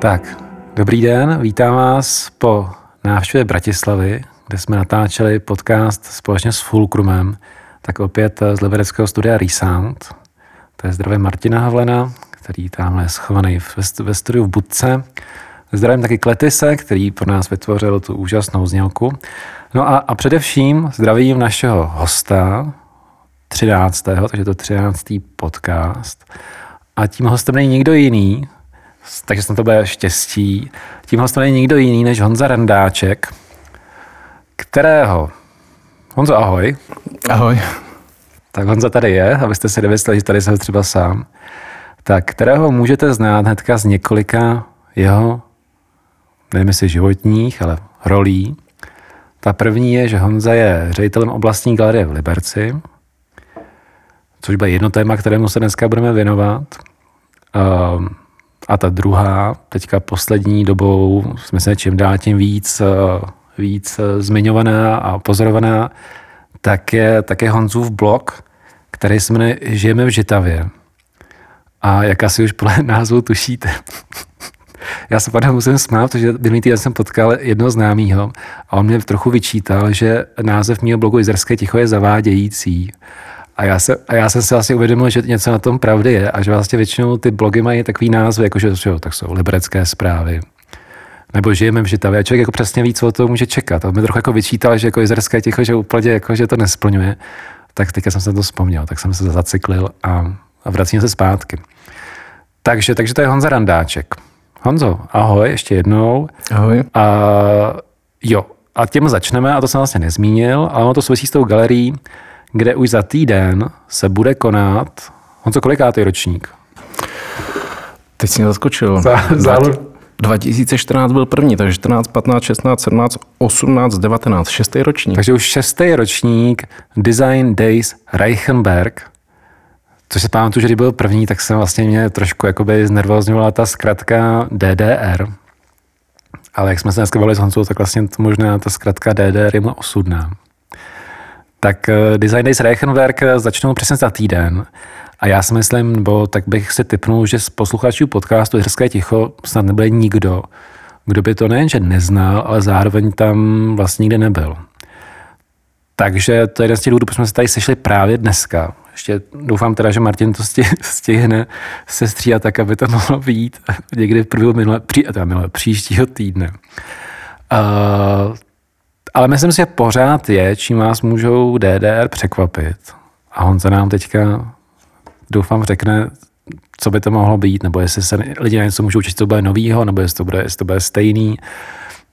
Tak, dobrý den, vítám vás po návštěvě Bratislavy, kde jsme natáčeli podcast společně s Fulcrumem, tak opět z libereckého studia Rysand. To je zdravím Martina Havlena, který tamhle je schovaný ve studiu v budce. Zdravím taky Kletise, který pro nás vytvořil tu úžasnou znělku. No a především zdravím našeho hosta, 13., takže to 13. podcast. A tím hostem není nikdo jiný, takže snad to bude štěstí. Tím hostem není nikdo jiný než Honza Randáček, kterého... Honzo, ahoj. Ahoj. Tak Honza tady je, abyste si nemysleli, že tady jsem třeba sám. Tak kterého můžete znát hnedka z několika jeho, nevím jestli životních, ale rolí. Ta první je, že Honza je ředitelem oblastní galerie v Liberci, což bude jedno téma, kterému se dneska budeme věnovat. A ta druhá, teďka poslední dobou, jsme se čím dál tím víc zmiňovaná a pozorovaná, tak je Honzův blog, který se jmenuje Žijeme v Žitavě. A jak asi už podle názvu tušíte. Já se pádem musím smát, protože minulý týden jsem potkal jednoho známýho a on mě trochu vyčítal, že název mého blogu Izerské Ticho je zavádějící. A já jsem si vlastně uvědomil, že něco na tom pravdy je a že vlastně většinou ty blogy mají takový názvy, jakože tak jsou liberecké zprávy. Nebo Žijeme v Žitavě. A člověk jako přesně ví, co od toho může čekat. A mě trochu jako vyčítal, že jako Izerské Ticho, že úplně jako, že to nesplňuje. Tak teďka jsem se na to vzpomněl, tak jsem se zacyklil a vracím se zpátky. Takže to je Honza Randáček. Honzo, ahoj, ještě jednou. Ahoj. A tím začneme, a to jsem vlastně nezmínil, ale ono to souvisí s tou galerií, kde už za týden se bude konat... Honzo, kolikátý ročník? Teď jsi mě zaskočil. 2014 byl první, takže 14, 15, 16, 17, 18, 19, 6. ročník. Takže už 6. ročník Design Days Reichenberg, což se pamatuju, že když byl první, tak jsem vlastně mě trošku jakoby znervozňovala ta zkratka DDR. Ale jak jsme se dneska bavili s Honzou, tak vlastně možná ta zkratka DDR je osudná. Tak Design Days Reichenberg začnou přesně za týden. A já si myslím, nebo tak bych si tipnul, že z posluchačů podcastu Izerské Ticho snad nebude nikdo, kdo by to nejenže neznal, ale zároveň tam vlastně nikdy nebyl. Takže to je jeden z těch důvodů, protože jsme se tady sešli právě dneska. Ještě doufám teda, že Martin to stihne se stříhat tak, aby to mohlo být někdy příštího týdne. Ale myslím si, že pořád je, čím vás můžou DDR překvapit. A Honza nám teďka, doufám, řekne, co by to mohlo být, nebo jestli se lidi na něco můžou učit, co bude novýho, nebo jestli to bude stejný,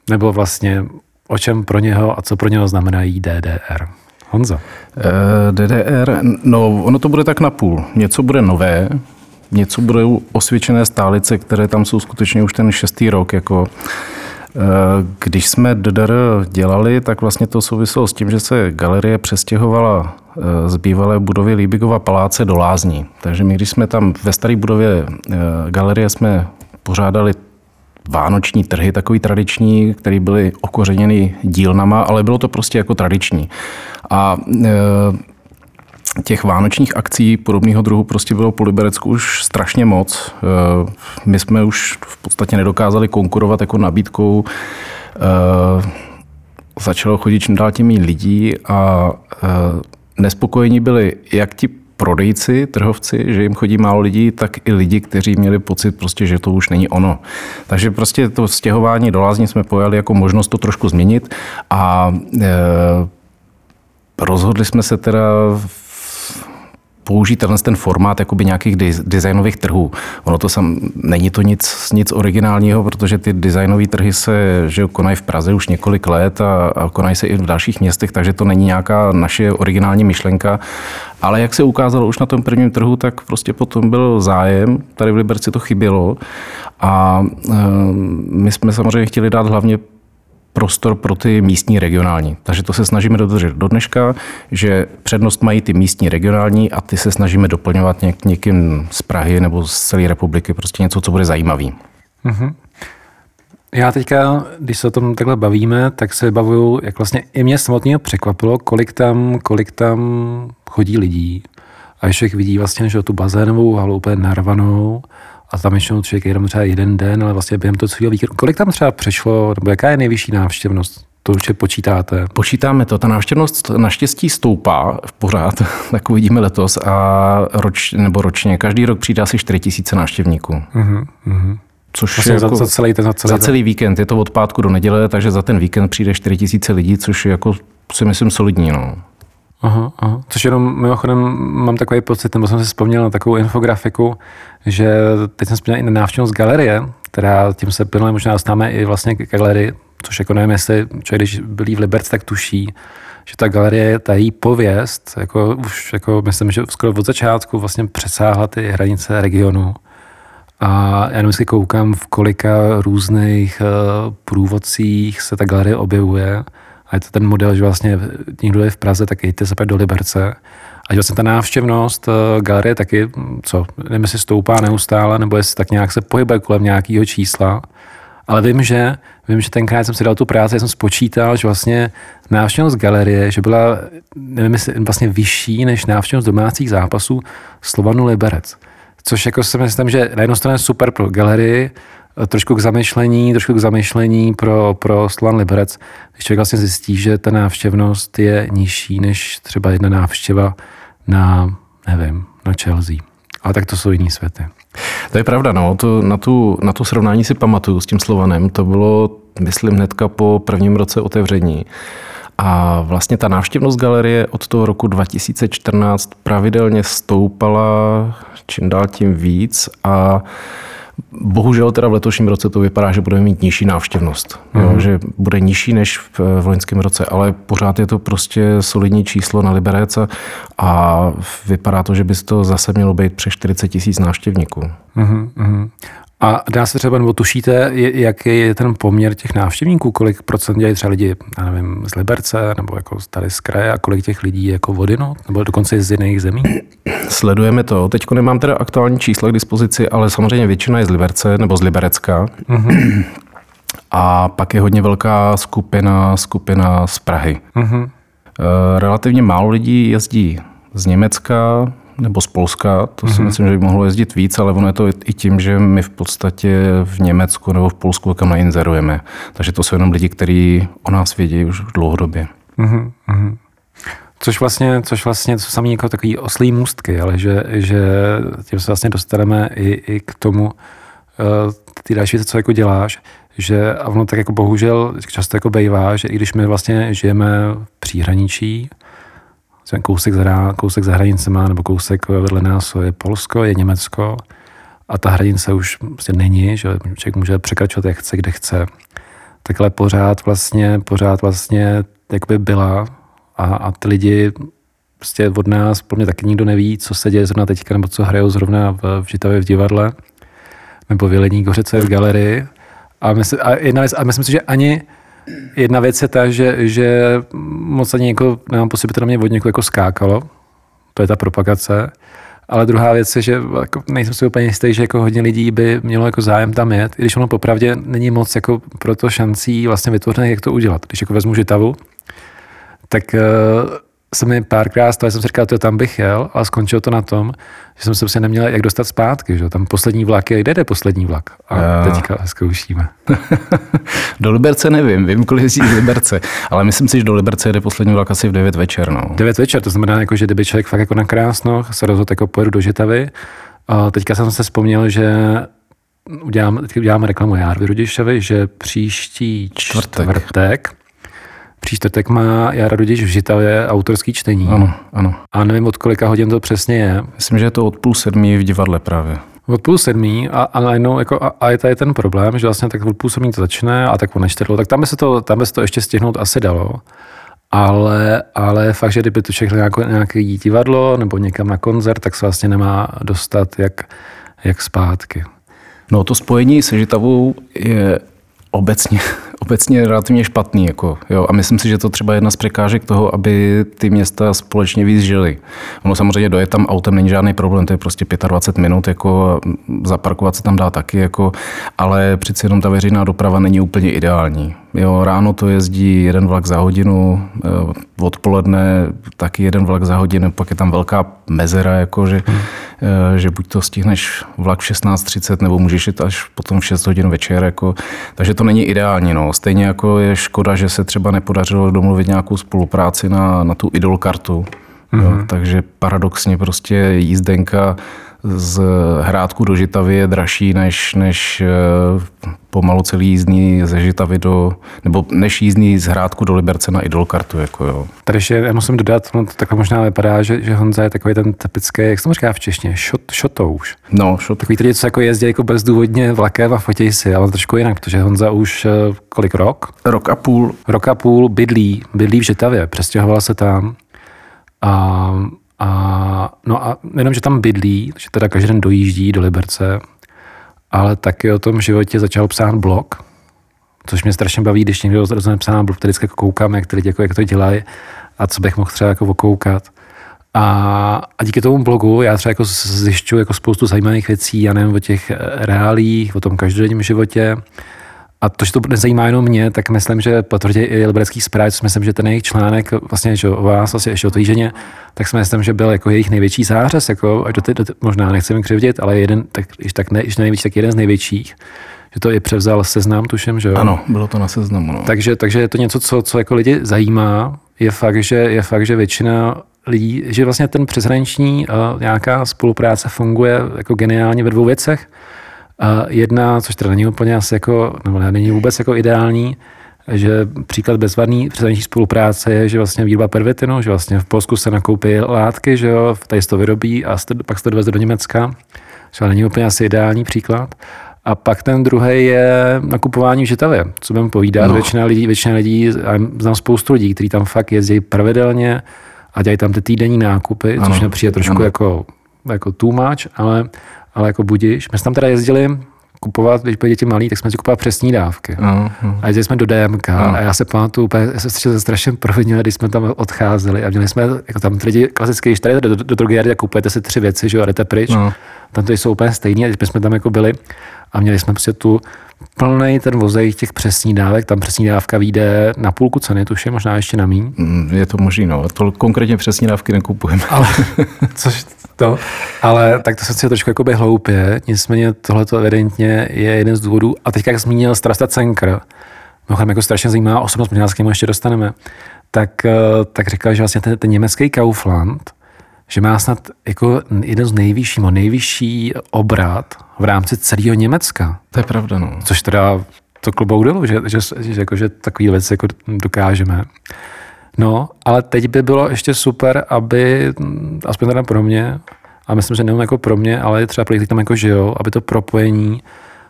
nebo vlastně o čem pro něho a co pro něho znamenají DDR. Honza. DDR, no ono to bude tak napůl. Něco bude nové, něco budou osvědčené stálice, které tam jsou skutečně už ten 6. rok, jako... Když jsme DDR dělali, tak vlastně to souviselo s tím, že se galerie přestěhovala z bývalé budovy Liebigova paláce do Lázní. Takže my, když jsme tam ve staré budově galerie, jsme pořádali vánoční trhy, takový tradiční, které byly okořeněny dílnama, ale bylo to prostě jako tradiční. A těch vánočních akcí podobného druhu prostě bylo po Liberecku už strašně moc. My jsme už v podstatě nedokázali konkurovat jako nabídkou. Začalo chodit čím dál tím lidí a nespokojení byli jak ti prodejci, trhovci, že jim chodí málo lidí, tak i lidi, kteří měli pocit prostě, že to už není ono. Takže prostě to stěhování do Lázní jsme pojali jako možnost to trošku změnit a rozhodli jsme se teda použít ten formát jakoby nějakých designových trhů. Ono to sam, není to nic originálního, protože ty designové trhy se konají v Praze už několik let a konají se i v dalších městech, takže to není nějaká naše originální myšlenka. Ale jak se ukázalo už na tom prvním trhu, tak prostě potom byl zájem, tady v Liberci to chybělo a my jsme samozřejmě chtěli dát hlavně prostor pro ty místní regionální. Takže to se snažíme dodržet do dneška, že přednost mají ty místní regionální a ty se snažíme doplňovat někým z Prahy nebo z celé republiky, prostě něco, co bude zajímavý. Mm-hmm. Já teďka, když se o tom takhle bavíme, tak se bavuju, jak vlastně i mě samotného překvapilo, kolik tam chodí lidí. A když vidí vlastně, že tu bazénovou halu úplně narvanou, a tam ještě člověk jenom třeba jeden den, ale vlastně během toho celého víkendu. Kolik tam třeba přešlo, nebo jaká je nejvyšší návštěvnost? To určitě počítáte. Počítáme to. Ta návštěvnost naštěstí stoupá pořád, tak uvidíme letos, a ročně. Každý rok přijde asi 4 000 návštěvníků. Mm-hmm. Což vlastně je jako za celý víkend. Je to od pátku do neděle, takže za ten víkend přijde 4 000 lidí, což je jako si myslím solidní. No. Aha. Což jenom mimochodem mám takový pocit, nebo jsem si vzpomněl na takovou infografiku, že teď jsem vzpomněl i na návštěvnost galerie, která tím se plynule možná dostáváme i vlastně k galerii, což jako nevím, jestli člověk, když byli v Liberci, tak tuší, že ta galerie, ta její pověst, jako už jako myslím, že skoro od začátku vlastně přesáhla ty hranice regionu. A já nevím, jestli koukám, v kolika různých průvodcích se ta galerie objevuje. A je to ten model, že vlastně někdo je v Praze, tak jděte se do Liberce. A vlastně ta návštěvnost galerie taky, nevím, jestli stoupá neustále, nebo jestli tak nějak se pohybuje kolem nějakého čísla. Ale vím, že tenkrát jsem si dal tu práci, jsem spočítal, že vlastně návštěvnost galerie, že byla, nevím, jestli vlastně vyšší než návštěvnost domácích zápasů Slovanu Liberec. Což jako si myslím, že na jednu stranu super pro galerii, trošku k zamyšlení pro Slovan Liberec, když člověk vlastně zjistí, že ta návštěvnost je nižší než třeba jedna návštěva na Chelsea. Ale tak to jsou jiný světy. To je pravda, no. Na to srovnání si pamatuju s tím Slovanem. To bylo, myslím, hnedka po prvním roce otevření. A vlastně ta návštěvnost galerie od toho roku 2014 pravidelně stoupala čím dál tím víc a bohužel teda v letošním roce to vypadá, že budeme mít nižší návštěvnost. Mm-hmm. Jo, že bude nižší než v loňském roce, ale pořád je to prostě solidní číslo na Liberec a vypadá to, že by to zase mělo být přes 40 000 návštěvníků. Mm-hmm. A dá se třeba, nebo tušíte, jaký je ten poměr těch návštěvníků? Kolik procent dělají třeba lidi, já nevím, z Liberce, nebo jako tady z kraje, a kolik těch lidí je jako odjinud, nebo dokonce z jiných zemí? Sledujeme to. Teďko nemám teda aktuální čísla k dispozici, ale samozřejmě většina je z Liberce, nebo z Liberecka. Mm-hmm. A pak je hodně velká skupina z Prahy. Mm-hmm. Relativně málo lidí jezdí z Německa, nebo z Polska, to si myslím, že by mohlo jezdit víc, ale ono je to i tím, že my v podstatě v Německu nebo v Polsku kam neinzerujeme. Takže to jsou jenom lidi, kteří o nás vědí už dlouhodobě. Mm-hmm. Což vlastně jsou sami jako takový oslí můstky, ale že tím se vlastně dostaneme i k tomu, ty další věci, co jako děláš, že a ono tak jako bohužel často jako bejvá, že i když my vlastně žijeme v příhraničí, kousek za hranicema, nebo kousek vedle nás je Polsko, je Německo a ta hranice už prostě není, že člověk může překračovat jak chce, kde chce. Takhle pořád vlastně jakoby byla a ty lidi prostě od nás, pro mě taky nikdo neví, co se děje zrovna teďka, nebo co hrajou zrovna v Žitavě v divadle, nebo v Jelení Gořice v galerii. A myslím si, že ani jedna věc je ta, že moc ani jako, nemám pocit, by to na mě od někoho jako skákalo. To je ta propagace. Ale druhá věc je, že jako, nejsem si úplně jistý, že jako hodně lidí by mělo jako zájem tam jet, i když ono popravdě není moc jako pro to šancí vlastně vytvořených, jak to udělat. Když jako vezmu Žitavu, tak se mi párkrát stalo, jsem si říkal, že tam bych jel, ale skončilo to na tom, že jsem se prostě neměl jak dostat zpátky. Že? Tam poslední vlak je, kde jde poslední vlak? A teďka zkoušíme. Do Liberce nevím, vím, kolik jezdí z Liberce, ale myslím si, že do Liberce jede poslední vlak asi v 9 večer. No. 9 večer, to znamená, jako, že kdyby člověk fakt jako na krásno se rozhodl, jako pojedu do Žitavy. A teďka jsem se vzpomněl, že uděláme reklamu Jarovi Rudišovi, že příští čtvrtek Příštvrtek má Jara Rudiš v Žitavě autorský čtení. Ano, ano. A nevím, od kolika hodin to přesně je. Myslím, že je to 6:30 v divadle právě. 6:30 a najednou jako a je tady ten problém, že vlastně tak 6:30 to začne a tak ono nečtvrtlo. Tak tam by se to ještě stihnout asi dalo. Ale fakt, že kdyby tu všechno nějaké divadlo nebo někam na koncert, tak se vlastně nemá dostat jak zpátky. No to spojení se Žitavou je obecně relativně špatný. Jako, jo. A myslím si, že to třeba jedna z překážek toho, aby ty města společně víc žily. Ono samozřejmě dojet tam autem není žádný problém, to je prostě 25 minut, jako, zaparkovat se tam dá taky, jako, ale přeci jenom ta veřejná doprava není úplně ideální. Jo, ráno to jezdí jeden vlak za hodinu, odpoledne taky jeden vlak za hodinu, pak je tam velká mezera, jako, že buď to stihneš vlak v 16:30, nebo můžeš jít až potom v 6 hodin večer. Jako, takže to není ideální. No. Stejně jako je škoda, že se třeba nepodařilo domluvit nějakou spolupráci na tu Idolkartu. Mm-hmm. Jo, takže paradoxně prostě jízdenka z Hrádku do Žitavy je dražší než pomalu celý jízdní ze Žitavy než jízdní z Hrádku do Liberce na Idolkartu. Jako jo. Tady ještě já musím dodat, no to takhle možná vypadá, že Honza je takový ten typický, jak se to říká v češtině, šotouš. No, šotouš. Takový lidi, co jako jezdí jako bezdůvodně vlakem a fotěj si, ale trošku jinak, protože Honza už kolik rok? Rok a půl bydlí v Žitavě, přestěhovala se tam. A jenom, že tam bydlí, že teda každý den dojíždí do Liberce, ale taky o tom životě začal psát blog, což mě strašně baví, když někdo rozhodne psát blog, který vždycky koukám, jak ty lidi jako, jak to dělají a co bych mohl třeba jako okoukat. A díky tomu blogu já třeba jako zjišťuji jako spoustu zajímavých věcí, já nevím, o těch reálích, o tom každodenním životě. A to, že to nezajímá jenom mě, tak myslím, že potvrdí i liberecký zprávy, což myslím, že ten jejich článek vlastně, že o vás, vlastně ještě o té ženě, tak si myslím, že byl jako jejich největší zářez, jako, a možná nechci jim křivdit, ale jeden, tak jeden z největších, že to i převzal Seznam, tuším, že jo? Ano, bylo to na Seznamu. No. Takže je to něco, co jako lidi zajímá, je fakt, že většina lidí, že vlastně ten přeshraniční nějaká spolupráce funguje jako geniálně ve dvou věcech. Jedna, což teda není úplně asi jako, nebo není vůbec jako ideální, že příklad bezvadný přeshraniční spolupráce je, že vlastně výroba pervitinu, že vlastně v Polsku se nakoupí látky, že jo, tady se to vyrobí a pak se to doveze do Německa, že není úplně asi ideální příklad. A pak ten druhý je nakupování v Žitavě, co budeme povídat, no. Většina lidí, znám spoustu lidí, kteří tam fakt jezdí pravidelně a dělají tam ty týdenní nákupy, ano, což mě přijde trošku jako too much, ale jako budíš. My jsme tam teda jezdili kupovat, když byli děti malí, tak jsme si kupovali přesní dávky. A jezdili jsme do DMK a já se pamatuju, já se strašně provinil, když jsme tam odcházeli a měli jsme, jako tam lidi klasicky, když tady do drogerie kupujete si 3 věci, že jo, a jdete pryč, tam to jsou úplně stejný, a když jsme tam jako byli a měli jsme prostě tu plnej ten vozejch těch přesní dávek, tam přesní dávka vyjde na půlku ceny, tuším, možná ještě na míň. Je to možný, no, to konkrétně přesní dávky nekupujeme. Ale tak to se cítí trošku jakoby hloupě, nicméně tohleto evidentně je jeden z důvodů. A teďka, jak zmínil Strasta Cenkr, mimochodem jako strašně zajímavá osobnost, možná s kým ještě dostaneme, tak říkal, že vlastně ten německý Kaufland, že má snad jako jeden z nejvyšší obrat v rámci celého Německa. To je pravda, no. Což teda to klobouk dolů, že takový věc jako dokážeme. No, ale teď by bylo ještě super, aby, aspoň teda pro mě, a myslím, že nejen jako pro mě, ale třeba pro lidi, kteří tam jako žijou, aby to propojení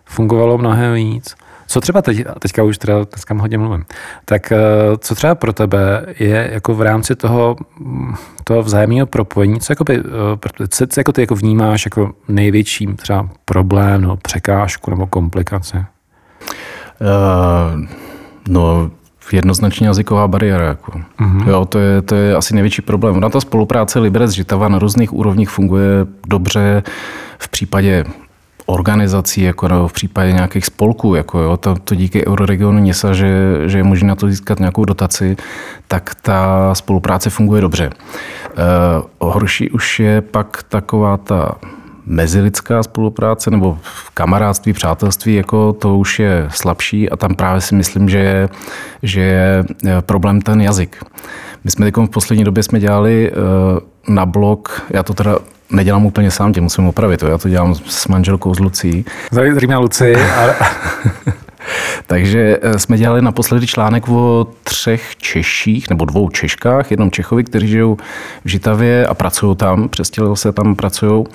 fungovalo mnohem víc. Co třeba teďka už teda dneska hodně mluvím, tak co třeba pro tebe je jako v rámci toho vzájemného propojení, co jakoby, jako ty jako vnímáš jako největší třeba problém, no, překážku nebo komplikace? Jednoznačně jazyková bariéra. Jako. Mm-hmm. Jo, to je asi největší problém. Na ta spolupráce Liberec Žitava na různých úrovních funguje dobře v případě organizací, jako, nebo v případě nějakých spolků. Jako, jo. To díky Euroregionu Meuse, že je možné na to získat nějakou dotaci, tak ta spolupráce funguje dobře. Horší už je pak taková ta mezilidská spolupráce nebo v kamarádství, přátelství, jako to už je slabší a tam právě si myslím, že je problém ten jazyk. My jsme v poslední době dělali na blog, já to teda nedělám úplně sám, tě musím opravit, já to dělám s manželkou, s Lucí. Zdravím Luci. Takže jsme dělali naposledy článek o 3 Češích, nebo 2 Češkách, jednom Čechovi, kteří žijou v Žitavě a pracují tam, přestěhovali se tam, pracují.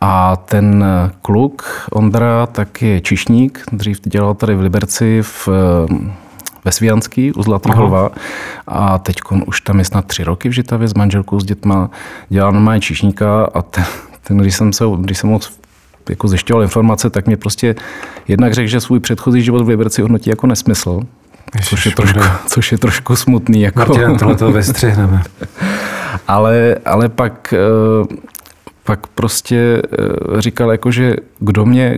A ten kluk, Ondra, tak je čišník, dřív dělal tady v Liberci ve Svijanský u Zlatých lva a teď už tam je snad 3 roky v Žitavě s manželkou, s dětma, dělal normálně čišníka a ten když jsem moc jako zjišťoval informace, tak mě prostě jednak řekl, že svůj předchozí život v Liberci hodnotí jako nesmysl, což je trošku smutný. Jako. Martin, tohleto vystřihneme. Ale pak prostě říkal, jako, že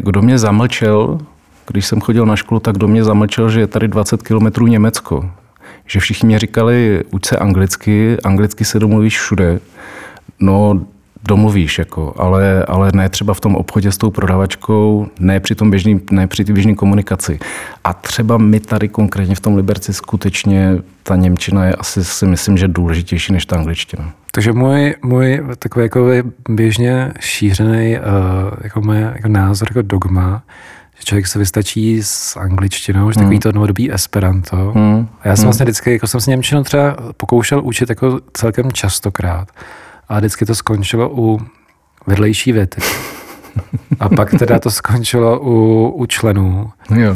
kdo mě zamlčel, když jsem chodil na školu, tak kdo mě zamlčel, že je tady 20 kilometrů Německo. Že všichni mě říkali, uč se anglicky se domluvíš všude. No, domluvíš, jako, ale ne třeba v tom obchodě s tou prodavačkou, ne při té běžné komunikaci. A třeba my tady konkrétně v tom Liberci skutečně ta němčina je asi, si myslím, že důležitější než ta angličtina. Takže můj takový jako běžně šířený jako názor, jako dogma, že člověk se vystačí s angličtinou, že takový to novodobý esperanto. A já jsem vlastně vždycky, jako jsem se němčinu třeba pokoušel učit jako celkem častokrát. A vždycky to skončilo u vedlejší věty. A pak teda to skončilo u členů.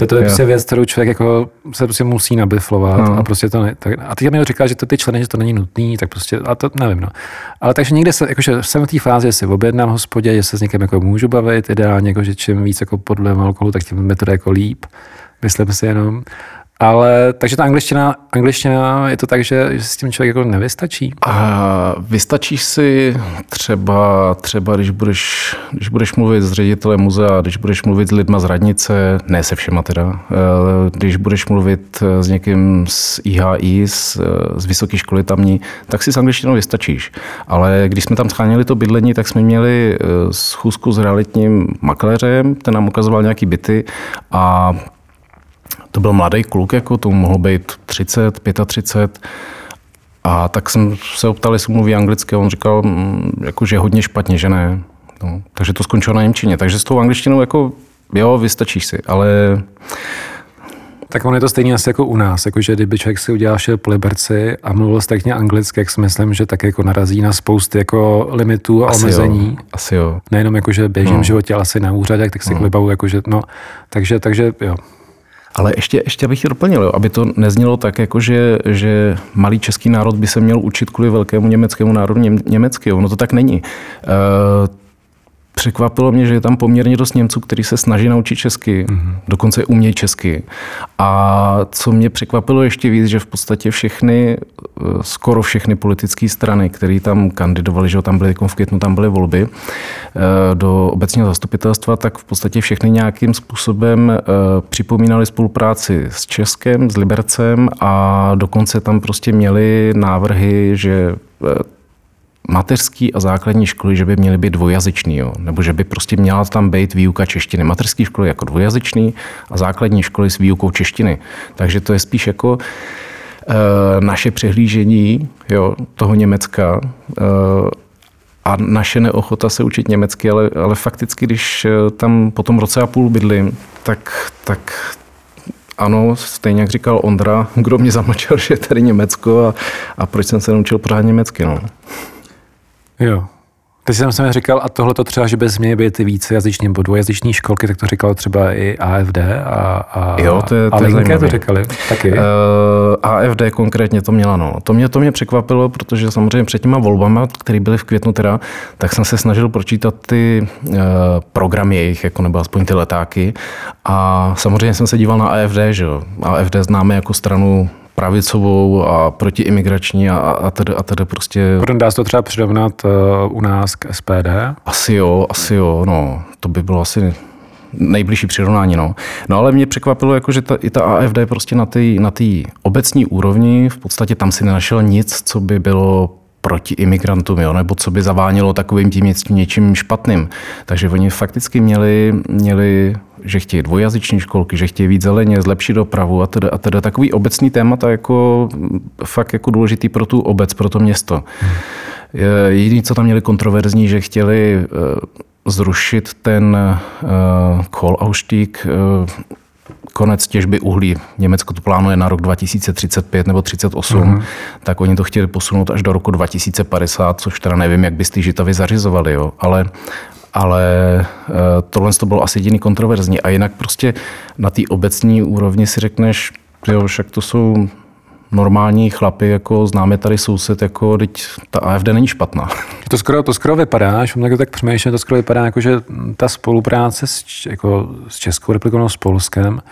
To je prostě věc, kterou člověk jako se prostě musí nabiflovat. No. A prostě to ne, tak, a teď mi říká, že to ty členy, že to není nutný, tak prostě, a to nevím. No. Ale takže někde se, jakože jsem v té fázi, že si objednám v hospodě, že se s někým jako můžu bavit, ideálně, jako, že čím víc jako podlím alkoholu, tak tím mi to jde jako líp. Myslím si jenom. Ale takže ta angličtina je to tak, že s tím člověk jako nevystačí? A vystačíš si třeba když budeš mluvit s ředitelem muzea, když budeš mluvit s lidma z radnice, ne se všema teda, když budeš mluvit s někým z IHI, z vysoké školy tamní, tak si s angličtinou vystačíš. Ale když jsme tam scháněli to bydlení, tak jsme měli schůzku s realitním makléřem, ten nám ukazoval nějaký byty a to byl mladý kluk, jako tomu mohlo být 30, 35. A tak jsem se ho ptal, jestli mluví anglicky. A on říkal, jako, že je hodně špatně, že ne. No, takže to skončilo na němčině. Takže s tou angličtinou, jako, jo, vystačíš si, ale... Tak on je to stejně asi jako u nás, jakože kdyby člověk si udělal šel po Liberci a mluvil stejně anglicky, jak si myslím, že tak jako narazí na spousty jako limitů a asi omezení. Jo. Asi jo. Nejenom jakože běžném životě, ale asi na úřadě, tak si vybavu, jakože, no, takže jo. Ale ještě bych ji doplnil, aby to neznělo tak, jako že malý český národ by se měl učit kvůli velkému německému národu německy. Ono to tak není. Překvapilo mě, že je tam poměrně dost Němců, kteří se snaží naučit česky, dokonce umějí česky. A co mě překvapilo ještě víc, že v podstatě skoro všechny politické strany, které tam kandidovaly, že tam byly v květnu, tam byly volby do obecního zastupitelstva, tak v podstatě všechny nějakým způsobem připomínaly spolupráci s Českem, s Libercem a dokonce tam prostě měli návrhy, že mateřský a základní školy, že by měly být dvojjazyčný, jo? Nebo že by prostě měla tam být výuka češtiny. Mateřské školy jako dvojjazyčný a základní školy s výukou češtiny. Takže to je spíš jako naše přehlížení, jo, toho Německa a naše neochota se učit německy, ale fakticky, když tam po tom roce a půl bydlím, tak ano, stejně jak říkal Ondra, kdo mě zamlčel, že je tady Německo a proč jsem se naučil pořád německy, no. Jo. Teď jsem se říkal, a tohle to třeba, že bez mě byly ty vícejazyční nebo dvojazyční školky, tak to říkalo třeba i AFD a jo, to je Linke to říkali taky. AFD konkrétně to měla, no. To mě překvapilo, protože samozřejmě před těma volbama, které byly v květnu teda, tak jsem se snažil pročítat ty programy jejich, jako, nebo aspoň ty letáky. A samozřejmě jsem se díval na AFD, že jo. AFD známe jako stranu pravicovou a protiimigrační a tedy prostě... Potom dá se to třeba přirovnat u nás k SPD? Asi jo, no. To by bylo asi nejbližší přirovnání, no. No ale mě překvapilo, jako, že i ta AFD prostě na té obecní úrovni, v podstatě tam si nenašel nic, co by bylo proti imigrantům, jo, nebo co by zavánilo takovým tím něčím špatným. Takže oni fakticky měli že chtějí dvojjazyční školky, že chtějí víc zeleně, zlepší dopravu a teda takový obecný témata jako fakt jako důležitý pro tu obec, pro to město. Jediné, co tam měli kontroverzní, že chtěli zrušit ten Kohlausstieg, konec těžby uhlí. Německo to plánuje na rok 2035 nebo 2038, tak oni to chtěli posunout až do roku 2050, což teda nevím, jak by ty Žitavy zařizovali, jo, ale tohle to bylo asi jediný kontroverzní. A jinak prostě na té obecní úrovni si řekneš, jo, však to jsou normální chlapy, jako známe tady soused, jako teď ta AFD není špatná. To skoro vypadá, až vám tak přemýšlím, to skoro vypadá, jako, že ta spolupráce s Českou republikou, s Polskem,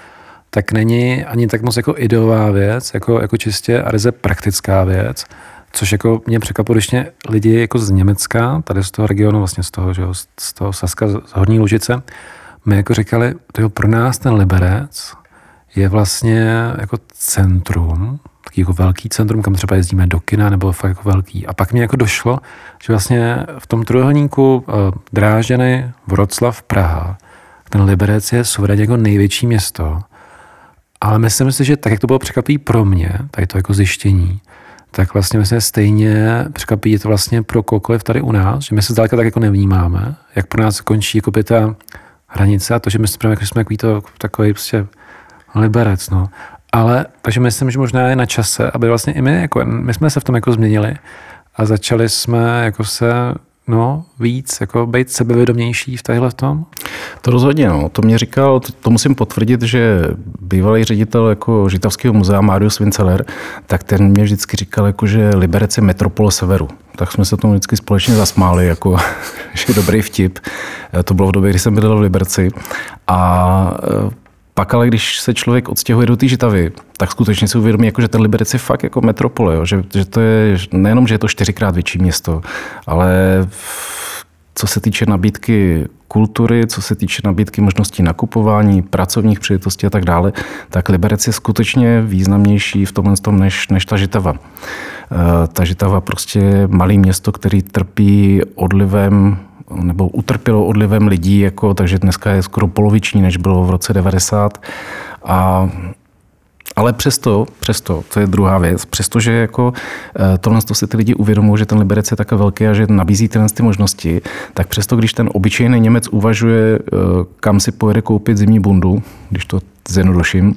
tak není ani tak moc jako ideová věc, jako čistě a ryze praktická věc, což jako mě překvapilo, když mě lidi jako z Německa, tady z toho regionu, vlastně z toho Saska, z Horní Lužice, mi jako říkali, to pro nás ten Liberec je vlastně jako centrum, taky jako velký centrum, kam třeba jezdíme do kina, nebo fakt jako velký. A pak mi jako došlo, že vlastně v tom trojuhelníku Drážďany, Wroclaw, Praha, ten Liberec je souverénně jako největší město. Ale myslím si, že tak, jak to bylo překvapí pro mě, tady to jako zjištění, tak vlastně myslím, stejně překvapí je to vlastně pro kohokoliv tady u nás, že my se zdaleka tak jako nevnímáme, jak pro nás končí jako by ta hranice a to, že my jsme jako to takový prostě Liberec, no. Ale takže myslím, že možná je na čase, aby vlastně i my jsme se v tom jako změnili a začali jsme jako se víc, jako být sebevědomější v téhle v tom? To rozhodně, no. To mě říkal, to musím potvrdit, že bývalý ředitel jako Žitavského muzea Marius Vinceler, tak ten mě vždycky říkal, jako, že Liberec je metropole severu. Tak jsme se tomu vždycky společně zasmáli, jako, že dobrý vtip. To bylo v době, kdy jsem bydlel v Liberci. A pak ale, když se člověk odstěhuje do té Žitavy, tak skutečně si uvědomí, jako, že ten Liberec je fakt jako metropole. Jo? Že to je nejenom, že je to 4x větší město, ale co se týče nabídky kultury, co se týče nabídky možností nakupování, pracovních příležitostí a tak dále, tak Liberec je skutečně významnější v tomhle tom než ta Žitava. Ta Žitava prostě je malé město, který trpí odlivem nebo utrpělo odlivem lidí, jako, takže dneska je skoro poloviční, než bylo v roce 90. Ale přesto, to je druhá věc, přestože jako tohle to si ty lidi uvědomují, že ten Liberec je tak velký a že nabízí tyhle ty možnosti, tak přesto, když ten obyčejný Němec uvažuje, kam si pojede koupit zimní bundu, když to zjednoduším,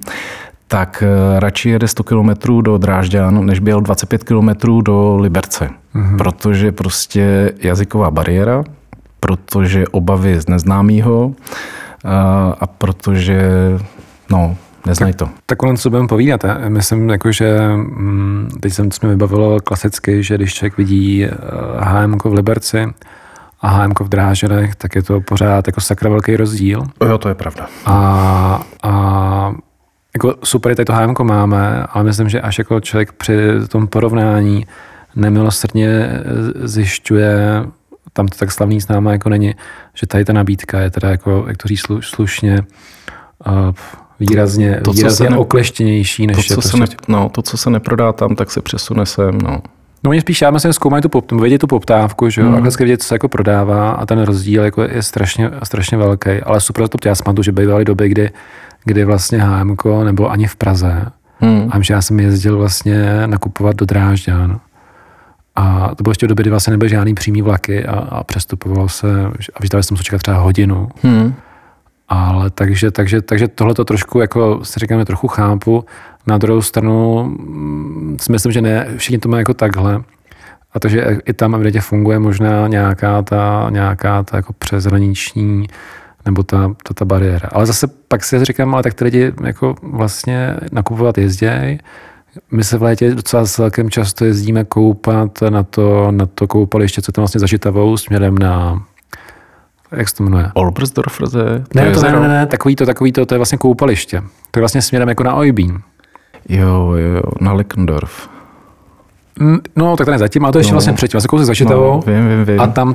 tak radši jede 100 kilometrů do Drážďan, než by jel 25 kilometrů do Liberce. Protože prostě jazyková bariéra, protože obavy z neznámýho a protože neznají to. Tak ono, co budeme povídat. Myslím, jako, že teď se mi vybavilo klasicky, že když člověk vidí HMko v Liberci a HMko v Drážďanech, tak je to pořád jako sakra velký rozdíl. Jo, to je pravda. A jako super, tady to HMko máme, ale myslím, že až jako člověk při tom porovnání nemilosrdně zjišťuje, tam to tak slavný s náma jako není, že tady ta nabídka je teda jako, jak to říct slušně, výrazně okleštěnější než to, co je. To, co se neprodá tam, tak se přesune sem, no. No mě spíš, já myslím, zkoumají tu poptávku, že jo, a hlasky vědět, co se jako prodává a ten rozdíl jako je strašně velký, ale super to já smadu, že bývaly doby, kdy vlastně HMko nebylo ani v Praze. A já jsem jezdil vlastně nakupovat do Drážďan. A to bylo ještě v době, kdy vlastně nebyly žádný přímý vlaky a přestupovalo se, a vždycky jsem musel čekat třeba hodinu. Ale takže tohle to trošku, jako si říkáme, trochu chápu. Na druhou stranu si myslím, že ne, všichni to mají jako takhle. A to, že i tam, kde funguje možná nějaká ta jako přeshraniční nebo ta bariéra. Ale zase pak si říkám, ale tak ty lidi jako vlastně nakupovat jezděj. My se v létě docela celkem často jezdíme koupat na to koupaliště, co tam vlastně za Žitavou, směrem na, jak se to jmenuje? Olbersdorferze? Ne, takový to, to je vlastně koupaliště. To je vlastně směrem jako na Oybín. Jo, na Leckendorf. No, tak to ne zatím, ale to ještě vlastně předtím. Vlastně kousek za Žitavou. Vím. A tam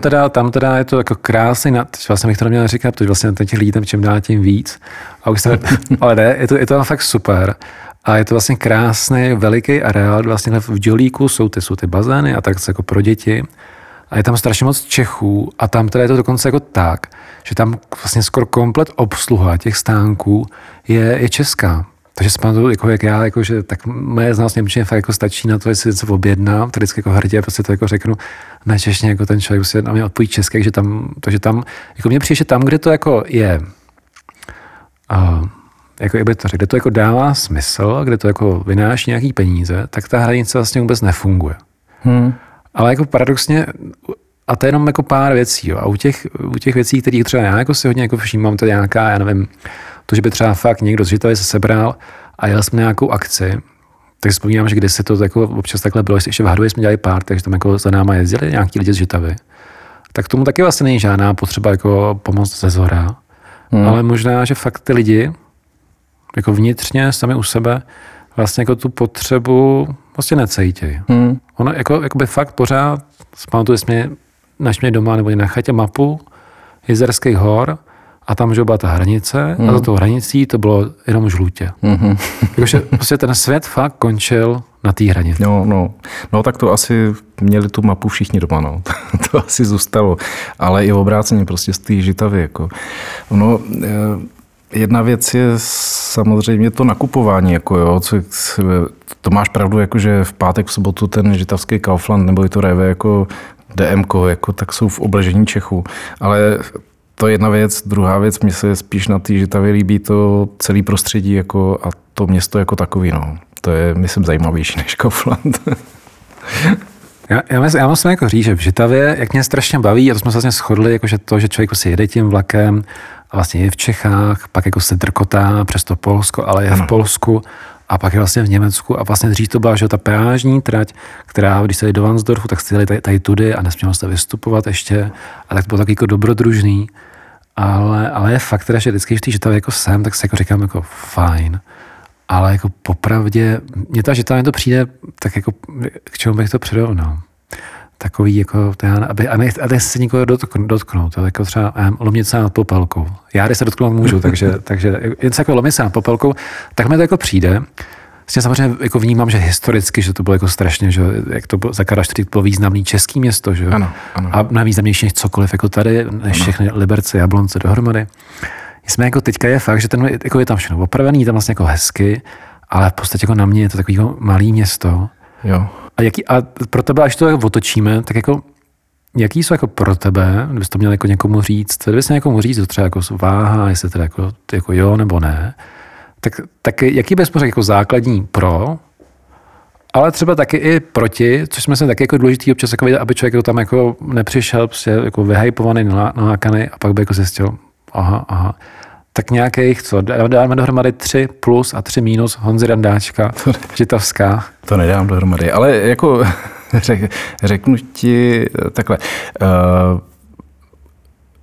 teda je to jako krásný, vlastně bych to neměl říkat, protože vlastně těch lidí tam čím dál tím víc. A už ale ne, je to fakt super. A je to vlastně krásný, veliký areál, vlastně v dělíku jsou ty bazény a tak jako pro děti. A je tam strašně moc Čechů a tam teda je to dokonce jako tak, že tam vlastně skoro komplet obsluha těch stánků je česká. Takže spadl, jako jak já, jako, že tak moje znalost němčiny fakt jako stačí na to, jestli něco objednám, tady jako hrdě, prostě to jako řeknu na češtině, jako ten člověk prostě na mě odpojí česky, takže tam, jako mně přijde, že tam, kde to jako je jako ebytoři, kde to jako dává smysl, kde to jako vynáší nějaký peníze, tak ta hranice vlastně vůbec nefunguje. Ale jako paradoxně, a to je jenom jako pár věcí, jo. A u těch věcí, kterých třeba já jako si hodně jako všímám, to je nějaká, já nevím, to, že by třeba fakt někdo z Žitavy se sebral a jel jsme nějakou akci, tak vzpomínám, že kdysi to jako občas takhle bylo, ještě v Hadově jsme dělali pár, takže tam jako za náma jezdili nějaký lidi z Žitavy. Tak tomu taky vlastně není žádná potřeba jako pomoc ze zhora. Ale možná, že fakt ty lidi jako vnitřně sami u sebe vlastně jako tu potřebu vlastně necejtějí. Ono jako by fakt pořád, zpamatuji jsme našli doma nebo na chatě mapu Jizerských hor a tam byla ta hranice a za tou hranicí to bylo jenom žlutě. Jakože prostě ten svět fakt končil na té hranici. No, tak to asi měli tu mapu všichni doma, no. To asi zůstalo, ale i obráceně prostě z té Žitavy, jako. Ono, jedna věc je samozřejmě to nakupování, jako jo, to máš pravdu, jako že v pátek, v sobotu ten žitavský Kaufland nebo i to Rewe jako DM-ko, jako tak jsou v obležení Čechů, ale to je jedna věc. Druhá věc, mně se spíš na té Žitavě líbí to celé prostředí jako a to město jako takový, no. To je, myslím, zajímavější než Kaufland. Já musím jako říct, že v Žitavě, jak mě strašně baví, a to jsme se vlastně shodli, jako že to, že člověk si jede tím vlakem a vlastně je v Čechách, pak jako se drkotá přes to Polsko, ale je v Polsku a pak je vlastně v Německu a vlastně dřív to byla, že ta peážní trať, která, když se jeli do Varnsdorfu, tak jste jeli tady tudy a nesmělo se vystupovat ještě, a tak to bylo taky jako dobrodružný, ale je fakt teda, že vždycky, když ty Žitavě jako jsem, tak si jako říkám jako fajn. Ale jako popravdě, mě ta Žitava to přijde, tak jako k čemu bych to přirovnal? Takový jako, aby se nikoho dotknout, ale jako třeba lomit se nad popelkou. Já když se dotknout můžu, takže jen se jako lomit se nad popelkou, tak mi to jako přijde. Vlastně samozřejmě jako vnímám, že historicky, že to bylo jako strašně, že jak to bylo, za Karla IV bylo významný český město, že ano. A nejvýznamnější než cokoliv, jako tady, než všechny Liberce, Jablonce dohromady. Jsme jako teďka je fakt, že ten, jako je tam všechno opravený, je tam vlastně jako hezky, ale v podstatě jako na mě je to takový jako malý město. Jo. A pro tebe, až to jako otočíme, tak jako jaký jsou jako pro tebe, kdybys to měl jako někomu říct, to třeba jako váha, jestli teda jako jo nebo ne, tak jaký bys řekl jako základní pro, ale třeba taky i proti, což jsme se taky jako důležitý občas jako vidět, aby člověk jako tam jako nepřišel, prostě jako vyhypovaný, nalákaný a pak by jako zjistil, aha. Tak nějakých, co? Dáme dohromady 3+ a 3- Honzy Randáčka, žitavská. To nedám dohromady, ale jako řeknu ti takhle.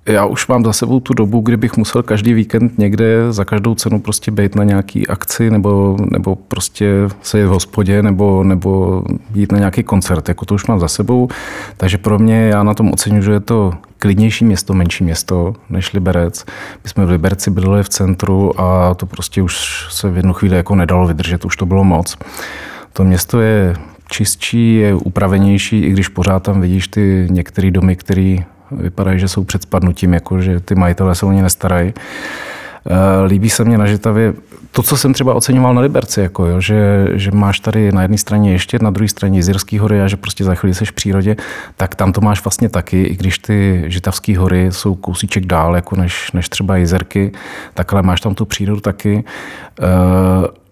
Já už mám za sebou tu dobu, kdy bych musel každý víkend někde za každou cenu prostě být na nějaký akci nebo prostě sedět v hospodě nebo jít na nějaký koncert. Jako to už mám za sebou. Takže pro mě, já na tom oceňuji, že je to klidnější město, menší město než Liberec. My jsme v Liberci bydleli v centru a to prostě už se v jednu chvíli jako nedalo vydržet, už to bylo moc. To město je čistší, je upravenější, i když pořád tam vidíš ty některé domy, které vypadají, že jsou před spadnutím, jako že ty majitelé se o ně nestarají. Líbí se mě na Žitavě to, co jsem třeba oceňoval na Liberci, jako jo, že máš tady na jedné straně ještě, na druhé straně Jizerské hory a že prostě za chvíli seš v přírodě, tak tam to máš vlastně taky, i když ty Žitavské hory jsou kousíček dál, jako než třeba Jizerky, takhle máš tam tu přírodu taky.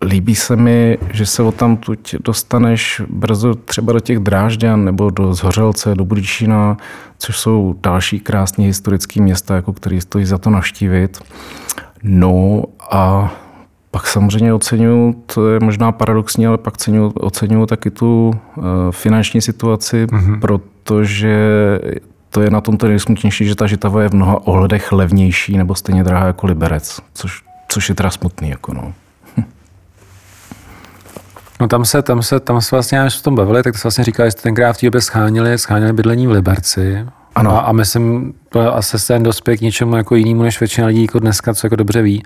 Líbí se mi, že se odtamtud dostaneš brzo třeba do těch Drážďan nebo do Zhořelce, do Budyšína, což jsou další krásné historické města, jako které stojí za to navštívit. No a pak samozřejmě oceňuji, to je možná paradoxní, ale pak oceňuji taky tu finanční situaci, protože to je na tom to nejsmutnější, že ta Žitava je v mnoha ohledech levnější nebo stejně drahá jako Liberec, což je teda smutný. Jako no. No tam se vlastně, až v tom bavili, tak to se vlastně říkali, že jste tenkrát v té době scháněli bydlení v Liberci. Ano. A myslím, to asi se dospěl k něčemu jako jinému, než většina lidí jako dneska, co jako dobře ví,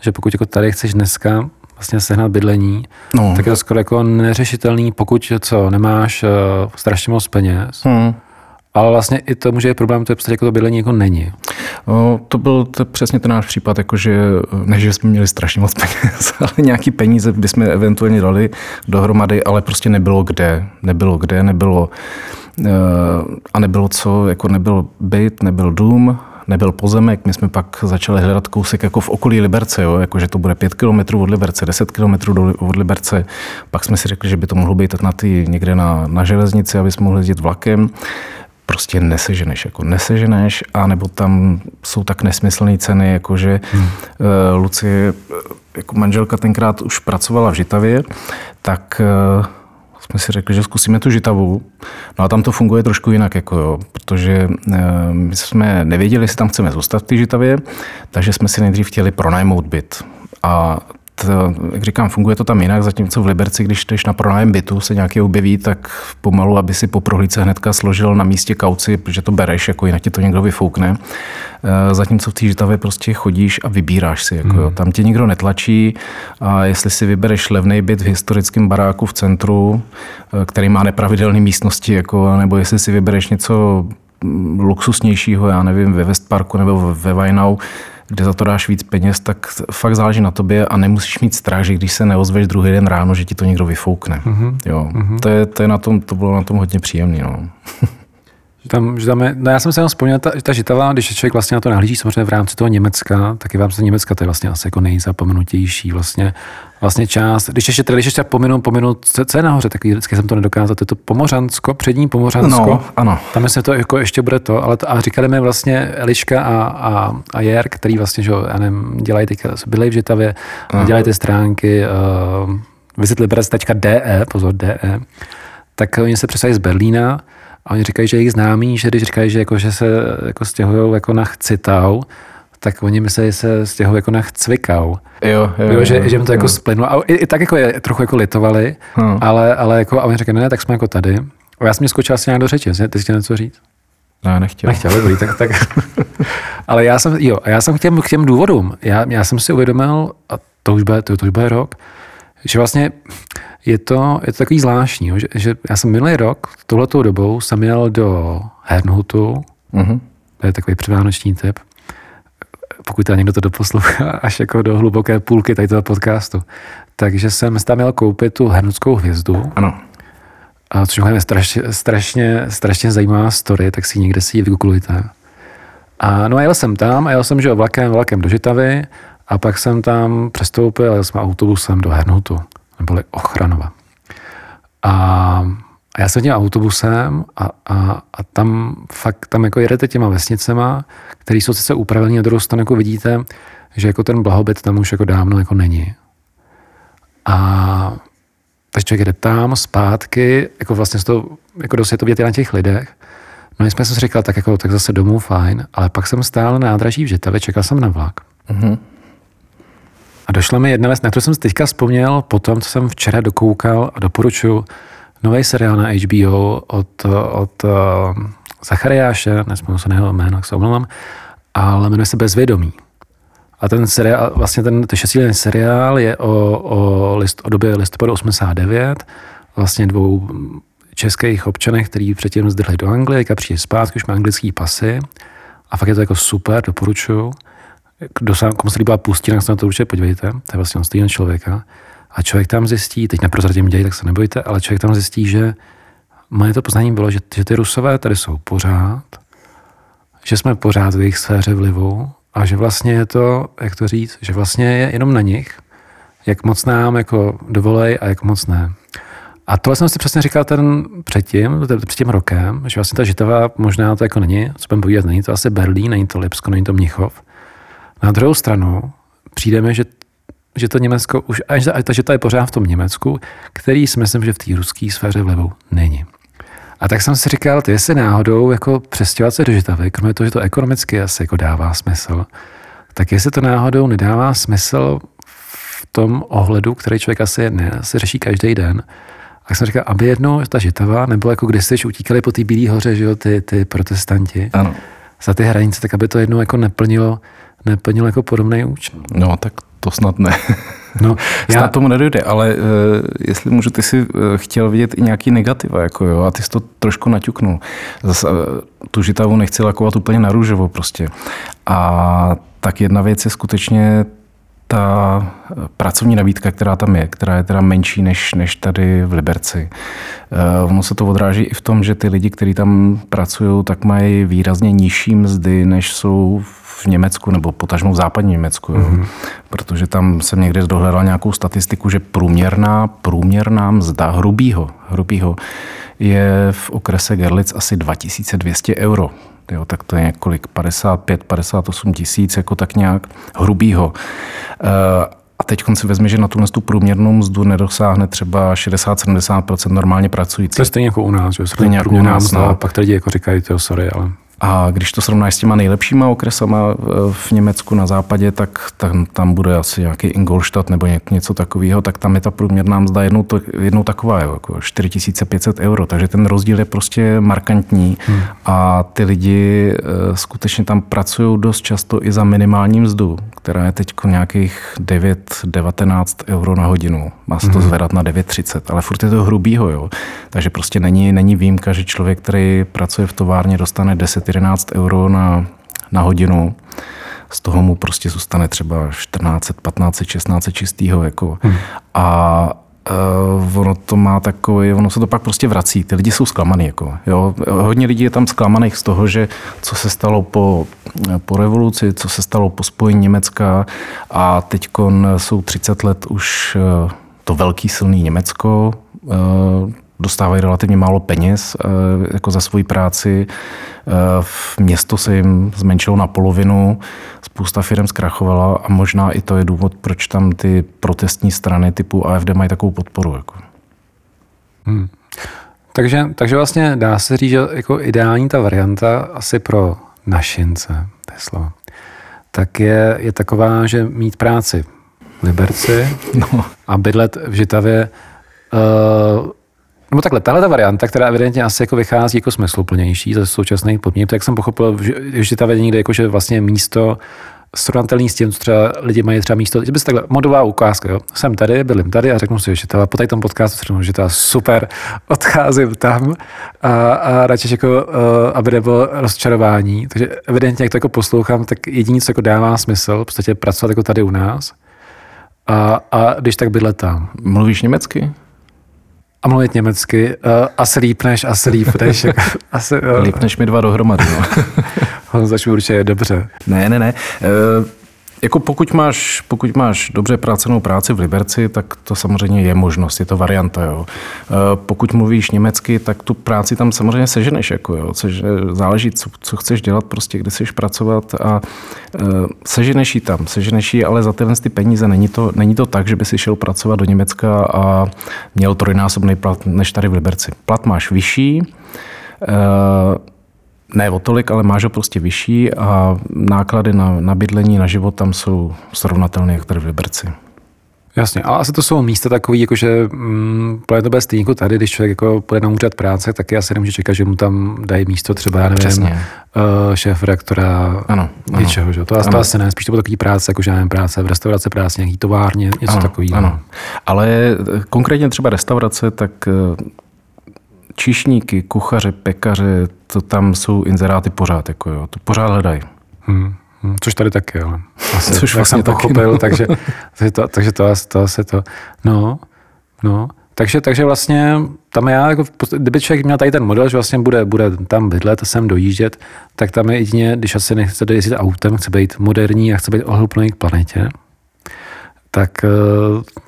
že pokud jako tady chceš dneska vlastně sehnat bydlení, tak je to skoro jako neřešitelný, pokud co, nemáš strašně moc peněz. Ale vlastně i to může je problém, to je prostě jako to bydlení jako není. No, to byl přesně ten náš případ, jakože ne, že jsme měli strašně moc peněz, ale nějaký peníze bychom eventuálně dali dohromady, ale prostě nebylo kde, nebylo co, jako nebyl byt, nebyl dům, nebyl pozemek, my jsme pak začali hledat kousek jako v okolí Liberce, jakože to bude 5 kilometrů od Liberce, 10 kilometrů od Liberce. Pak jsme si řekli, že by to mohlo být někde na železnici, aby jsme mohli jezdit vlakem. Prostě neseženeš, anebo tam jsou tak nesmyslné ceny, jakože Lucie, jako manželka tenkrát už pracovala v Žitavě, tak jsme si řekli, že zkusíme tu Žitavu. No a tam to funguje trošku jinak, protože my jsme nevěděli, jestli tam chceme zůstat v té Žitavě, takže jsme si nejdřív chtěli pronajmout byt. A jak říkám, funguje to tam jinak, zatímco v Liberci, když jdeš na pronájem bytu, se nějaký objeví, tak pomalu, aby si po prohlídce hnedka složil na místě kauci, protože to bereš, jinak ti to někdo vyfoukne. Zatímco v té Žitavě prostě chodíš a vybíráš si. Tam tě nikdo netlačí a jestli si vybereš levnej byt v historickém baráku v centru, který má nepravidelné místnosti, nebo jestli si vybereš něco luxusnějšího, já nevím, ve Westparku nebo ve Vajnau, kde za to dáš víc peněz, tak fakt záleží na tobě a nemusíš mít strach, že když se neozveš druhý den ráno, že ti to někdo vyfoukne. To je na tom, to bylo na tom hodně příjemné. No. Já jsem se jenom vzpomněl, ta Žitava, když člověk vlastně na to nahlíží, samozřejmě v rámci toho Německa, tak i v rámci Německa to je vlastně asi nejzapomenutější vlastně část. Když ještě teda pominu, co je nahoře, tak vždycky jsem to nedokázal, to je to Pomořansko, přední Pomořansko. No, ano. Tam myslím, to ještě bude a říkali mi vlastně Eliška a Jer, který vlastně, dělají teď, bydlejí v Žitavě, dělají ty stránky, visitliberec.de, pozor, DE, tak oni se přesali z Berlína. A oni říkají, že jejich známí, že když říkají, že se stěhují na Chcitau, tak oni myslí, že se stěhují na Cvikau. Jo, že jim to splynulo. A i tak je trochu litovali, ale oni říkají, ne, tak jsme tady. A já jsem mě skočil asi nějak do řeči, ty jsi chtěl něco říct? No, nechtěl, dobrý, tak. Ale já jsem k těm důvodům. Já jsem si uvědomil, a to už bude rok, že vlastně je to takový zvláštní, že já jsem minulý rok touhletou dobou jsem jel do Hernhutu, to je takový předvánoční tip, pokud tady někdo to doposlouchá až do hluboké půlky tady toho podcastu. Takže jsem tam jel koupit tu hernhutskou hvězdu, ano. A což je strašně zajímavá story, tak si někde si ji vygooglujte. A no a jel jsem vlakem do Žitavy, a pak jsem tam přestoupil, jel jsem autobusem do Hernhutu, neboli Ochranova. A já jsem tím autobusem a tam jedete těma vesnicema, které jsou sice upravený, na druhou stranu vidíte, že ten blahobyt tam už dávno není. A takže člověk jede tam, zpátky, vlastně to, dost je to vidět na těch lidech. No jsme si říkali, tak zase domů, fajn, ale pak jsem stál na nádraží v Žitavě, čekal jsem na vlak. Mhm. A došla mi jedna věc, na kterou jsem si teďka vzpomněl po tom, co jsem včera dokoukal a doporučuji nový seriál na HBO od Zachariáše, nespomínám se na jeho jméno, jak se omlouvám, ale jmenuje se Bezvědomí. A ten seriál, vlastně ten šestidílný seriál je o době listopadu 89, vlastně 2 českých občanech, kteří předtím zdrhli do Anglie a přijde zpátky, už má anglický pasy a fakt je to super, doporučuji. Komu se líbila Pustina, tak se na to určitě podívejte, to je vlastně stejného člověka. A člověk tam zjistí, teď neprozradím děj, tak se nebojte, ale člověk tam zjistí, že moje to poznání bylo, že ty Rusové tady jsou pořád, že jsme pořád v jejich sféře vlivu a že vlastně je to, jak to říct, že vlastně je jenom na nich, jak moc nám dovolej a jak moc ne. A tohle jsem si přesně říkal před tím rokem, že vlastně ta Žitava možná to není, co budeme povídat, není to asi Berlín, není to Lipsko, není to Mnichov. Na druhou stranu přijde mi, že to Německo už, že to je pořád v tom Německu, který si myslím, že v té ruské sféře vlivu není. A tak jsem si říkal, ty jestli náhodou přestěhovat se do Žitavy, kromě toho, že to ekonomicky asi dává smysl, tak jestli to náhodou nedává smysl v tom ohledu, který člověk asi řeší každý den. Tak jsem říkal, aby jednou ta Žitava, nebo kdysi utíkali po té Bílé hoře, že jo, ty protestanti, ano, za ty hranice, tak aby to jednou neplnil podobný účel. No, tak to snad ne. No, snad tomu nedojde, ale jestli můžu, ty jsi chtěl vidět i nějaký negativa, a ty jsi to trošku naťuknul. Zase tu Žitavu nechci lakovat úplně narůžovo prostě. A tak jedna věc je skutečně ta pracovní nabídka, která tam je, která je teda menší než tady v Liberci. Ono se to odráží i v tom, že ty lidi, kteří tam pracují, tak mají výrazně nižší mzdy, než jsou v Německu nebo potažmo v západním Německu. Mm-hmm. Protože tam jsem někde dohledal nějakou statistiku, že průměrná mzda hrubýho je v okrese Görlitz asi 2200 euro. Jo, tak to je několik 58 tisíc, jako tak nějak hrubýho. A teď si vezme, že na tu průměrnou mzdu nedosáhne třeba 60-70% normálně pracující. To je stejně jako u nás, že? Stejně jako u nás, no. Pak tady jako říkají, to sorry, ale... A když to srovnáš s těma nejlepšíma okresama v Německu na západě, tak tam bude asi nějaký Ingolstadt nebo něco takového, tak tam je ta průměrná mzda jednou taková, jako 4500 euro. Takže ten rozdíl je prostě markantní a ty lidi skutečně tam pracují dost často i za minimální mzdu, která je teď nějakých 9-19 euro na hodinu. Má se to zvedat na 9,30, ale furt je to hrubýho. Jo? Takže prostě není výjimka, že člověk, který pracuje v továrně, dostane 10-11 euro na hodinu. Z toho mu prostě zůstane třeba 14, 15, 16 čistýho. Jako. Ono se to pak prostě vrací. Ty lidi jsou zklamaný. Jako, jo? Hodně lidí je tam zklamaných z toho, že co se stalo po revoluci, co se stalo po spojení Německa a teďkon jsou 30 let už to velký silný Německo, dostávají relativně málo peněz jako za svoji práci. Město se jim zmenšilo na polovinu, spousta firm zkrachovala a možná i to je důvod, proč tam ty protestní strany typu AfD mají takovou podporu. Jako. Takže vlastně dá se říct, že jako ideální ta varianta asi pro našince, to je slovo, tak je taková, že mít práci v Liberci a bydlet v Žitavě. No takhle, tahle ta varianta, která evidentně asi jako vychází jako smysluplnější ze současných podmínek, tak jsem pochopil, že ta vedení jde jako, že vlastně místo srovnatelný s tím, co třeba lidi mají třeba místo, že by se takhle modová ukázka, jo, jsem tady, bydlím tady a řeknu si, že po tady tom podcastu řeknu, že to je super, odcházím tam a radši jako, aby nebylo rozčarování, takže evidentně, jak to jako poslouchám, tak jediné, co jako dává smysl, v podstatě pracovat jako tady u nás a když tak bydlet tam. Mluvíš německy? A mluvit německy, asi lípneš. Lípneš mi dva dohromady. No. Začnu určitě dobře. Ne. Jako pokud máš dobře placenou práci v Liberci, tak to samozřejmě je možnost, je to varianta. Jo. Pokud mluvíš německy, tak tu práci tam samozřejmě seženeš. Jako, jo. Záleží, co chceš dělat, prostě kde chceš pracovat a seženeš ji tam. Seženeš ji, ale za tyhle ty peníze není to tak, že by si šel pracovat do Německa a měl trojnásobný plat než tady v Liberci. Plat máš vyšší, ne o tolik, ale máš ho prostě vyšší a náklady na bydlení, na život tam jsou srovnatelné jak tady v Liberci. Jasně, ale asi to jsou místa takový, jakože to bude stejně jako tady, když člověk jako půjde na úřad práce, tak asi nemůže čekat, že mu tam dají místo třeba, já nevím, šéfredaktora něčeho. Že? To asi ne, spíš to bylo takový práce, jakože já nevím, práce v restauraci, práce nějaký továrně, něco takového. Ano. Ale konkrétně třeba restaurace, tak číšníky, kuchaře, pekaře, to tam jsou inzeráty pořád, jako jo, to pořád hledají. Což tady taky, ale asi, což vlastně jsem pochopil, takže to asi to. No. Takže vlastně tam já, jako, kdyby člověk měl tady ten model, že vlastně bude tam bydlet a sem dojíždět, tak tam je jedině, když asi nechce dojezdit autem, chce být moderní a chce být ohluplný k planetě, tak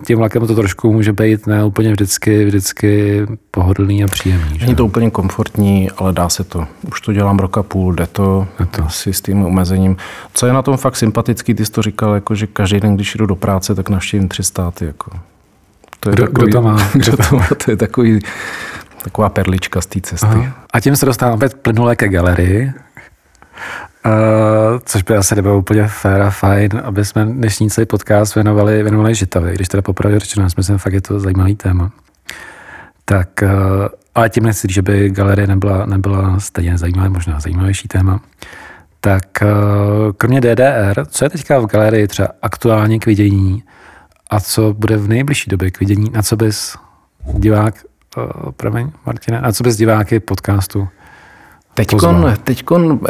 tím vlakem to trošku může být ne úplně vždycky pohodlný a příjemný. Není to úplně komfortní, ale dá se to. Už to dělám rok a půl, jde to. Asi s tím omezením. Co je na tom fakt sympatický, ty jsi to říkal, jako, že každý den, když jdu do práce, tak navštívím 3 státy. Jako. To je kdo to má? To je taková perlička z té cesty. Aha. A tím se dostávám opět plynule ke galerii. Což by asi nebylo úplně fair a fajn, aby jsme dnešní celý podcast věnovali Žitavě, když teda popravdě řečeno, myslím, fakt je to zajímavý téma. Tak, ale tím nechci, že by galerie nebyla stejně zajímavé, možná zajímavější téma. Tak kromě DDR, co je teďka v galerii třeba aktuálně k vidění a co bude v nejbližší době k vidění, na co bys diváky podcastu Teďkon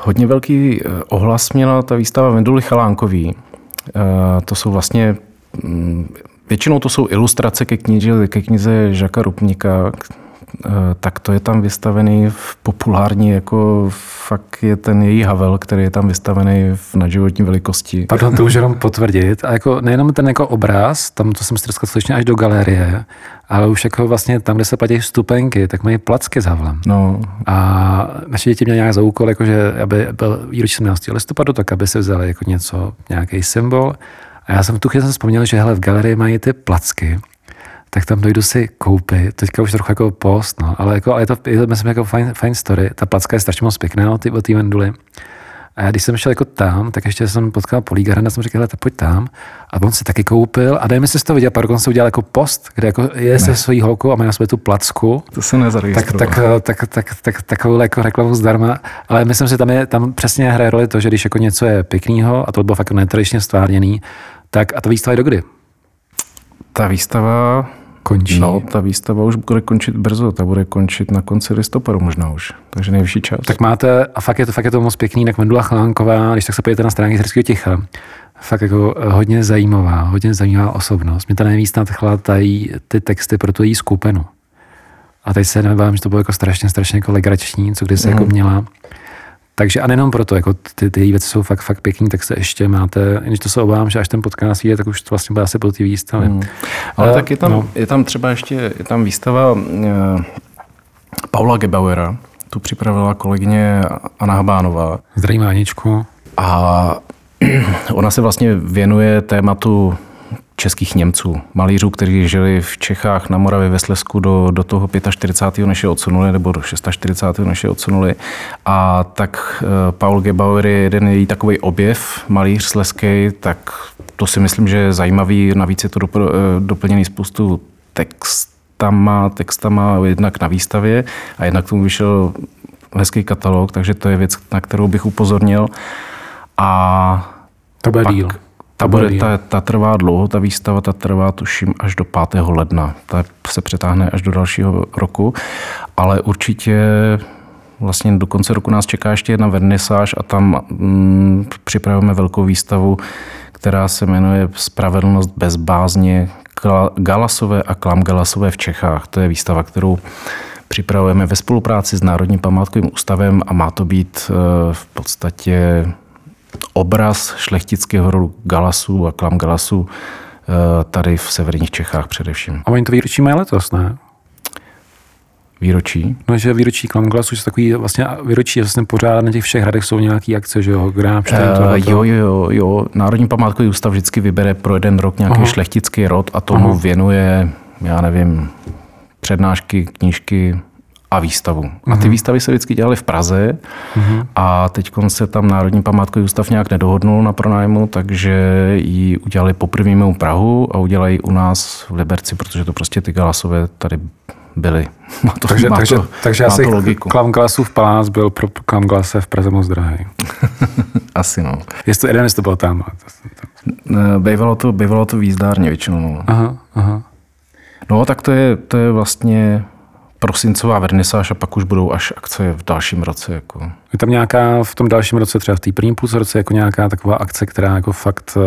hodně velký ohlas měla ta výstava Venduly Chalánkový, To jsou vlastně, většinou to jsou ilustrace ke knize Žaka Rupníka, tak to je tam vystavený v populární, jako fakt je ten její Havel, který je tam vystavený v nadživotní velikosti. Pardon, to už jenom potvrdit. A jako nejenom ten jako obraz, tam to jsem streskat skutečně až do galerie, ale už jako vlastně tam, kde se platí vstupenky, tak mají placky s Havlem. No. A naše děti měly nějak za úkol, jakože aby byl výročí 17. listopadu, tak aby se vzali jako něco, nějaký symbol. A já jsem v tu chvíli vzpomněl, že hele, v galerii mají ty placky, tak tam dojdu si koupit. Teďka už trochu jako post, no, ale je to myslím jako fajn story. Ta placka je strašně moc pěkná od té venduly. A já, když jsem šel jako tam, tak ještě jsem potkal Políka Hrana, jsem řekl, hele, pojď tam. A on si taky koupil a dejme si z toho vidět, pár se udělal jako post, kde jako je se svojí holkou a má na sobě tu placku. To se nezaregistroval. Tak takovou jako reklamu zdarma. Ale myslím, že tam přesně hraje roli to, že když jako něco je pěkného a to bylo fakt netradičně stvárněný, tak a ta výstava je dokdy? Ta výstava končí. No, ta výstava už bude končit brzo, ta bude končit na konci listopadu možná už, takže nejvyšší čas. Tak máte, a fakt je to moc pěkný, tak Vendula Chlánková, když tak se podíváte na stránky Jizerského Ticha, fakt jako hodně zajímavá osobnost. Mě ta nejvíc nadchla ty texty pro tu její skupinu. A teď se nebávám, že to bylo jako strašně jako legrační, co když se jako měla. Takže a nejenom proto, jako ty její věci jsou fakt pěkný, tak se ještě máte, když to se obávám, že až ten podcast vyjde, tak už to vlastně bude asi pro ty výstavy. Ale tak je tam třeba ještě, je tam výstava Paula Gebauera, tu připravila kolegyně Anna Habánová. Zdravím Aničku. A ona se vlastně věnuje tématu českých Němců, malířů, kteří žili v Čechách, na Moravě, ve Slezsku do toho 45. než je odsunuli, nebo do 46. než je odsunuli. A tak Paul Gebauer je jeden její takovej objev, malíř slezský, tak to si myslím, že je zajímavý. Navíc je to doplněný spoustu textama jednak na výstavě a jednak tomu vyšel hezký katalog, takže to je věc, na kterou bych upozornil. A to bude díl. Ta trvá dlouho, ta výstava, ta trvá tuším až do 5. ledna. Ta se přetáhne až do dalšího roku, ale určitě vlastně do konce roku nás čeká ještě jedna vernisáž a tam připravujeme velkou výstavu, která se jmenuje Spravedlnost bez bázně, Gallasové a Clam-Gallasové v Čechách. To je výstava, kterou připravujeme ve spolupráci s Národním památkovým ústavem a má to být v podstatě obraz šlechtického rodu Gallasů a Clam-Gallasů tady v severních Čechách především. A oni to výročí mají letos, ne? Výročí? No, že výročí Clam-Gallasů, že takový vlastně výročí, vlastně pořád na těch všech hradech jsou nějaký akce, že jo? Jo, Národní památkový ústav vždycky vybere pro jeden rok nějaký šlechtický rod a tomu věnuje, já nevím, přednášky, knížky, a výstavu. A ty výstavy se vždycky dělaly v Praze a teď se tam Národní památkový ústav nějak nedohodnul na pronájmu, takže ji udělali poprvé mimo Prahu a udělají u nás v Liberci, protože to prostě ty Gallasové tady byly. Takže asi Clam-Gallasův palác byl pro Clam-Gallase v Praze moc drahý. Asi no. Jestli to jeden vystupoval tam. Bývalo to výzdárně většinou. Aha. No tak to je vlastně prosincová vernisáž a pak už budou až akce v dalším roce. Jako. Je tam nějaká v tom dalším roce, třeba v té první půlce roce, jako nějaká taková akce, která jako fakt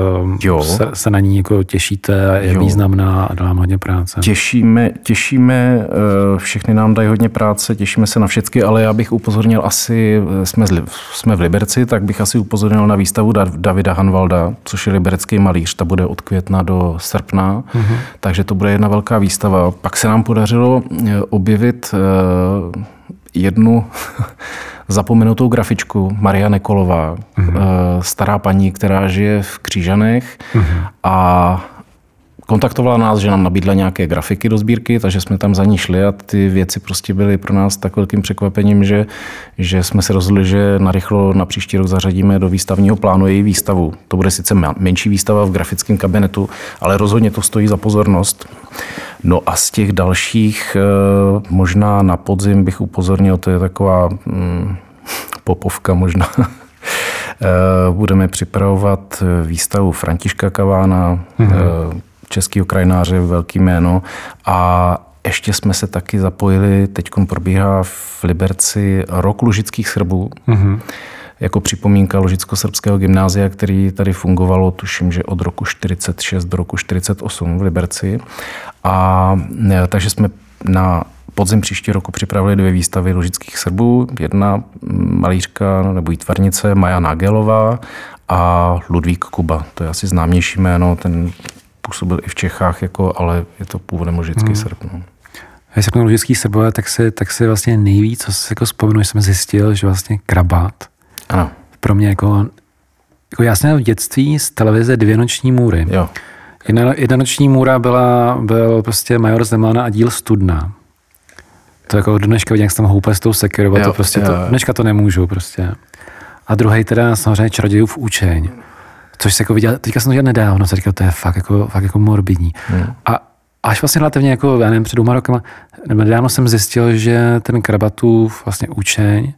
se na ní jako těšíte a je významná a dá vám hodně práce? Těšíme, všechny nám dají hodně práce, těšíme se na všechny, ale já bych upozornil asi, jsme v Liberci, tak bych asi upozornil na výstavu Davida Hanvalda, což je liberecký malíř, ta bude od května do srpna, takže to bude jedna velká výstava. Pak se nám podařilo objevit jednu zapomenutou grafičku, Maja Nagelová, stará paní, která žije v Křížanech a kontaktovala nás, že nám nabídla nějaké grafiky do sbírky, takže jsme tam za ní šli a ty věci prostě byly pro nás tak velkým překvapením, že jsme se rozhodli, že narychlo na příští rok zařadíme do výstavního plánu její výstavu. To bude sice menší výstava v grafickém kabinetu, ale rozhodně to stojí za pozornost. No a z těch dalších možná na podzim bych upozornil, to je taková popovka možná. Budeme připravovat výstavu Františka Kavána, českého krajináře, velký jméno. A ještě jsme se taky zapojili, teď probíhá v Liberci Rok lužických Srbů, jako připomínka Lužicko-srbského gymnázia, který tady fungovalo, tuším, že od roku 46 do roku 48 v Liberci. A takže jsme na podzim příští roku připravili 2 výstavy lužických Srbů. Jedna malířka nebo výtvarnice Maja Nagelová a Ludvík Kuba. To je asi známější jméno, ten působil i v Čechách, jako, ale je to původem lužický Srb. No. Když se řeknou lužický Srbové, tak se vlastně nejvíc, co se jako vzpomenu, že jsem zjistil, že vlastně Krabát. Ano. Pro mě jako já jsem v dětství z televize 2 noční můry. Jo. Jedna noční můra byl prostě Major Zemana a díl Studna. To jako dneška vidím, jak se tam houpe s tou sekirou, to prostě to, dneška to nemůžu prostě. A druhý teda samozřejmě Čarodějův učeň. Což se jako viděl, teďka jsem to viděl nedávno, co říkal, to je fakt jako morbidní. A až vlastně relativně jako, já nevím, před 2 rokama, nebo nedávno jsem zjistil, že ten Krabatův vlastně učeň,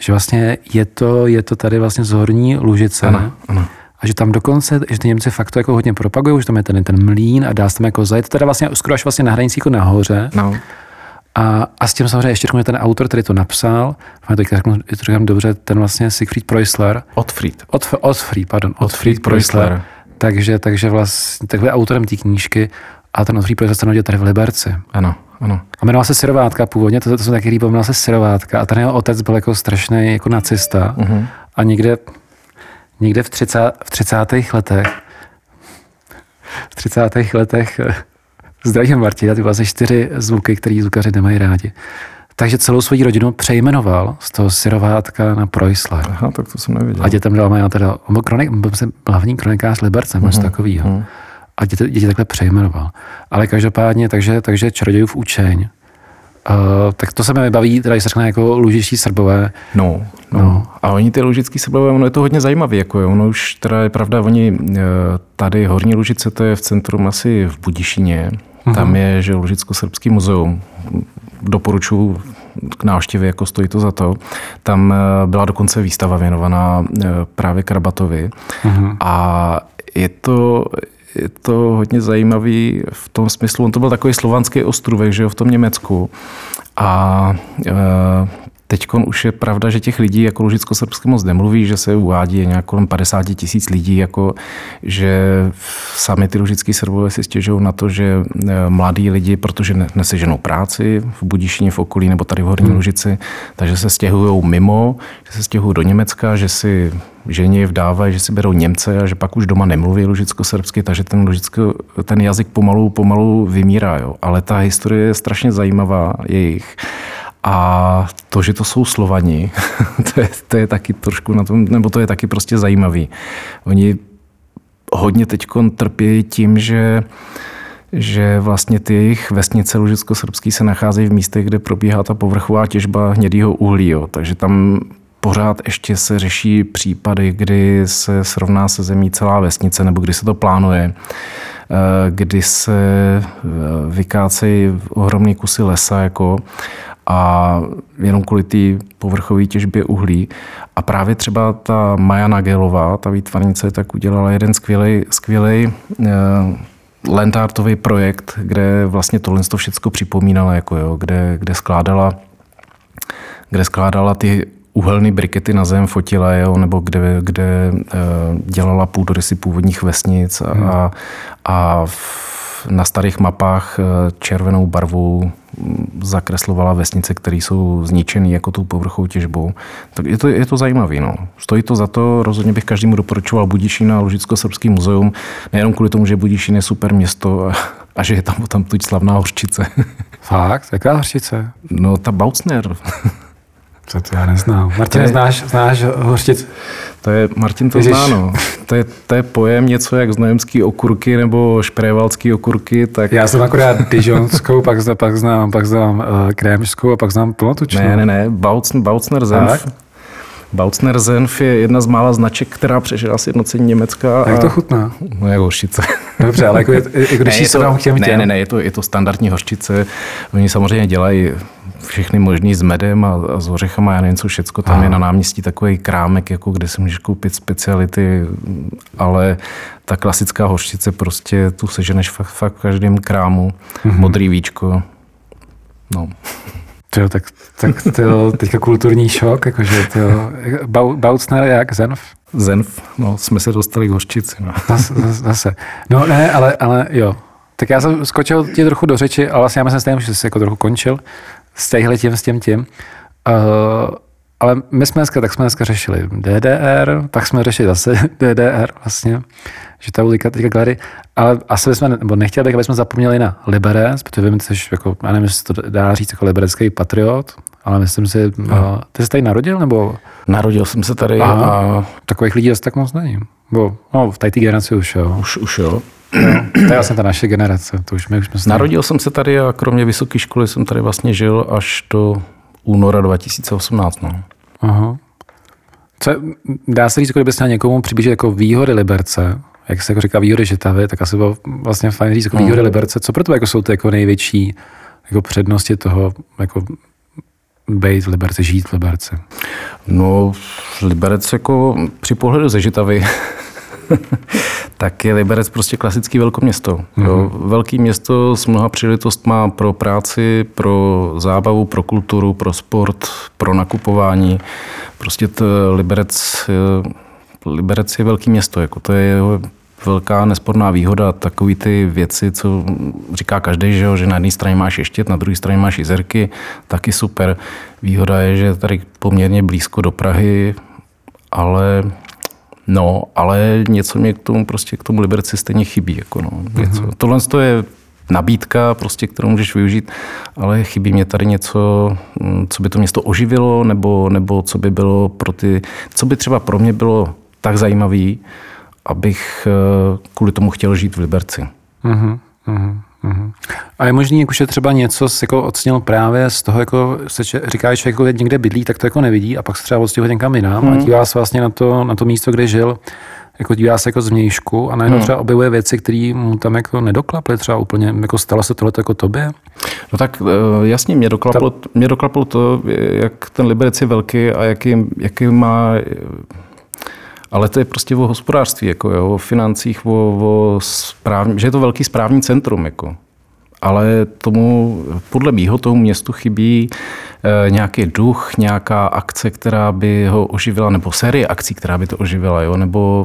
že vlastně je to tady vlastně z Horní Lužice. Ano. A že tam dokonce, že ty Němci fakt to jako hodně propagují, že tam je ten mlýn a dá se tam jako zajet, teda vlastně skoro až vlastně na hranici jako nahoře. No. A s tím samozřejmě ještě řeknu, že ten autor, který to napsal, říkám dobře, ten vlastně Siegfried Preußler. Otfried Preußler. Takže vlastně tak byl autorem té knížky a ten Otfried Preußler se narodil tady v Liberci. Ano. A jmenoval se Syrovátka původně, to jsem taky líbil, jmenoval se Syrovátka a ten jeho otec byl jako strašný jako nacista a někde v 30. letech zdravím Martina, ty vlastně 4 zvuky, který zvukaři nemají rádi. Takže celou svou rodinu přejmenoval z toho Syrovátka na Preußler. Aha, tak to jsem neviděl. A dětem dala Maja teda, on byl hlavní kronikář Liberce, něco takovýho. A děti takhle přejmenoval. Ale každopádně, takže Čarodějův učeň. Tak to se mi vybaví, teda se řekne jako lužičtí Srbové. No. A oni ty lužický Srbové, ono je to hodně zajímavé. Jako ono už teda je pravda, oni tady Horní Lužice, to je v centru asi v Budyšíně. Tam je, že Lužicko-srbský muzeum. Doporučuji k návštěvě, jako stojí to za to. Tam byla dokonce výstava věnovaná právě Krabatovi. A je to hodně zajímavý v tom smyslu, on to byl takový slovanský ostrůvek, že jo, v tom Německu. A teďkon už je pravda, že těch lidí jako lužicko-srbsky moc nemluví, že se uvádí nějak kolem 50 000 lidí, jako že sami ty lužický Srbové si stěžují na to, že mladí lidi, protože neseženou práci v Budyšíně, v okolí nebo tady v Horní Lužici, takže se stěhují mimo, že se stěhují do Německa, že si žení vdávají, že si berou Němce a že pak už doma nemluví lužicko-srbsky, takže ten jazyk pomalu vymírá, jo. Ale ta historie je strašně zajímavá jejich. A to, že to jsou Slovani, to je taky trošku na tom, nebo to je taky prostě zajímavý. Oni hodně teďkon trpějí tím, že vlastně ty jejich vesnice lužicko-srbský se nacházejí v místech, kde probíhá ta povrchová těžba hnědýho uhlí. Jo. Takže tam pořád ještě se řeší případy, kdy se srovná se zemí celá vesnice, nebo kdy se to plánuje, kdy se vykácejí ohromné kusy lesa, jako a jenom kvůli té povrchové těžbě uhlí. A právě třeba ta Maja Nagelová, ta výtvarnice, tak udělala jeden skvělej landartový projekt, kde vlastně tohle to všechno připomínala, jako jo, kde skládala ty uhelné brikety na zem, fotila, jo, nebo kde dělala půdorysy původních vesnic a na starých mapách červenou barvu zakreslovala vesnice, které jsou zničené jako tou povrchovou těžbou. Tak je to zajímavé. No. Stojí to za to, rozhodně bych každému doporučoval Budyšín a Lužicko-srbský muzeum, nejenom kvůli tomu, že Budyšín je super město a že je tam tuď slavná hořčice. Fakt? Jaká hořčice? No ta Bautzner. Co to já neznám. Martin, znáš hořčici? Martin to zná, no. To je pojem něco jak znojemský okurky nebo šprévalský okurky. Tak... Já jsem akorát dijonskou, pak znám krémskou a pak znám plnotučnou. Ne, Bautzner Senf. Bautzner Senf je jedna z mála značek, která přežila sjednocení Německa. A jak to chutná? No jak hořčice. Dobře, ale jako když se tam chtěl. Ne, je to standardní hořčice. Oni samozřejmě dělají všechny možný s medem a s ořechama, já nevím, co všecko. Tam je na náměstí takový krámek, jako kde si můžeš koupit speciality, ale ta klasická hořčice prostě tu seženeš fakt v každém krámu. Modrý víčko. No. Tyjo, tak tyjo, teďka kulturní šok, jakože tyjo, Bautzner jak, Senf? Senf, no, jsme se dostali k hořčici. No. Zase. No ne, ale jo. Tak já jsem skočil ti trochu do řeči, ale vlastně já myslím s tím, že jsi jako trochu končil s těmhletím, s tím. Ale my jsme dneska řešili DDR, tak jsme řešili zase DDR vlastně, že ta ulika teďka klady, ale asi bychom, nebo nechtěli bych, abychom zapomněli na Liberec, protože vím, že jako, já nevím, jestli to dá říct jako liberecký patriot, ale myslím si, ty jsi tady narodil, nebo? Narodil jsem se tady. A takových lidí asi tak moc není. No, v té generaci už jo. Už jo. No, to je vlastně ta naše generace. To už my jsme narodil jsem se tady a kromě vysoké školy jsem tady vlastně žil až do února 2018. No. Aha. Dá se říct, kdyby se na někomu přiblížit jako výhody Liberce, jak se jako říká výhody Žitavy, tak asi bylo vlastně fajn říct jako výhody Liberce. Co pro tebe jako jsou ty jako největší jako přednosti toho jako být v Liberci, žít v Liberci? No, Liberec jako při pohledu ze Žitavy tak je Liberec prostě klasický velkoměsto. Jo. Velký město s mnoha příležitostma pro práci, pro zábavu, pro kulturu, pro sport, pro nakupování. Prostě Liberec je velký město. Jako to je jeho velká nesporná výhoda. Takový ty věci, co říká každý, že na jedné straně máš Ještěd, na druhé straně máš Jizerky, taky super. Výhoda je, že tady poměrně blízko do Prahy, ale něco mě k tomu Liberci stejně chybí. Jako no, něco. Tohle je nabídka, prostě, kterou můžeš využít, ale chybí mě tady něco, co by to město oživilo, nebo co by bylo co by třeba pro mě bylo tak zajímavý, abych kvůli tomu chtěl žít v Liberci. A je možný, jakože třeba něco jako ocenil právě z toho, jako se říká, že jako někde bydlí, tak to jako nevidí a pak se třeba odstěhuje někam jinam a dívá se vlastně na to místo, kde žil, jako dívá se jako zvnějšku a najednou třeba objevuje věci, které mu tam jako nedoklaply třeba úplně, jako stalo se tohleto jako tobě? No tak jasně, mě doklaplo to, jak ten Liberec je velký a jaký má. Ale to je prostě o hospodářství, jako jo, o financích, že je to velký správní centrum. Jako. Ale tomu, podle mýho tomu městu chybí nějaký duch, nějaká akce, která by ho oživila, nebo série akcí, která by to oživila, jo, nebo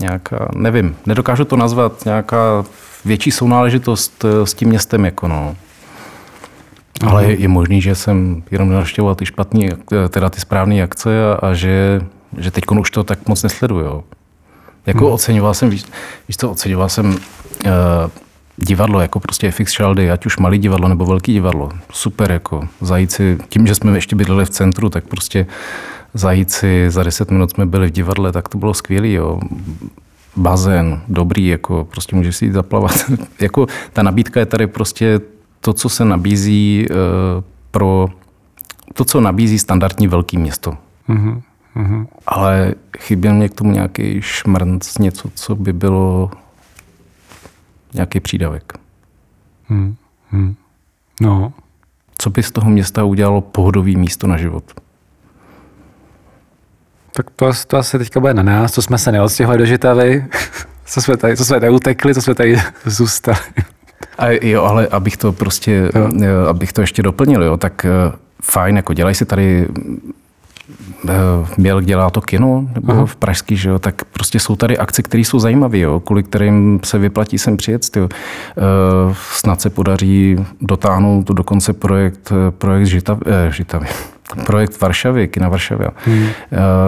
nějaká, nevím, nedokážu to nazvat, nějaká větší sounáležitost s tím městem. Jako, no. Ale je možný, že jsem jenom navštěvoval ty správné akce a že teď už to tak moc nesleduju. Jako oceňoval jsem divadlo, jako prostě FX Šaldy, ať už malý divadlo nebo velký divadlo. Super, jako zajít si, tím, že jsme ještě bydleli v centru, tak prostě zajít si, za 10 minut jsme byli v divadle, tak to bylo skvělý, jo. Bazén, dobrý, jako prostě můžeš si jít zaplavat. Jako ta nabídka je tady prostě to, co se nabízí standardní velký město. Ale chyběl mě k tomu nějaký šmrnc, něco, co by bylo nějaký přídavek. No. Co by z toho města udělalo pohodový místo na život? Tak to asi teďka bude na nás, co jsme se neodstěhovali do Žitavy, co jsme tady utekli, co jsme tady zůstali. A jo, ale abych to ještě doplnil, jo, tak fajn, jako dělají si tady Bělk dělá to kino, nebo v pražský, že jo, tak prostě jsou tady akce, které jsou zajímavé, jo, kvůli kterým se vyplatí sem přijet. Snad se podaří dotáhnout dokonce projekt Varšavy, kina Varšavy.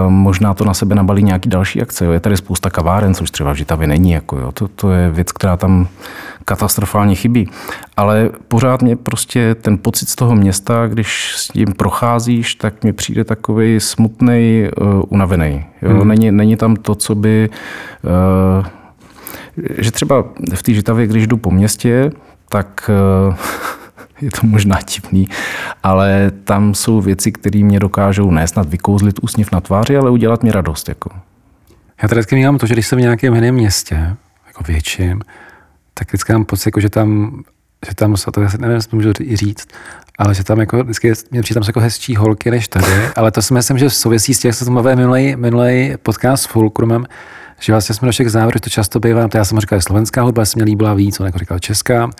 Možná to na sebe nabalí nějaký další akce. Jo. Je tady spousta kaváren, což třeba v Žitavě není. Jako, jo. To je věc, která tam katastrofálně chybí. Ale pořád mě prostě ten pocit z toho města, když s tím procházíš, tak mi přijde takovej smutnej, unavený. Jo. Není tam to, co by... že třeba v té Žitavě, když jdu po městě, tak... je to možná divný, ale tam jsou věci, které mě dokážou ne snad vykouzlit úsměv na tváři, ale udělat mi radost. Jako. Já tady vždycky mývám to, že když jsem v nějakém jiném městě, jako větším, tak vždycky mám pocit, jako, že tam že tam, to nevím, jestli můžu i říct, ale že tam jako vždycky mě přijde tam jako hezčí holky než tady, ale to si myslím, že v souvisí s tím, jak se to mluví minulý podcast s Fulcrumem, že vlastně jsme do všech závěrů, že to často bývá, já jsem říkal, že slovenská hudba se mě líbila víc, on jako říkal česká,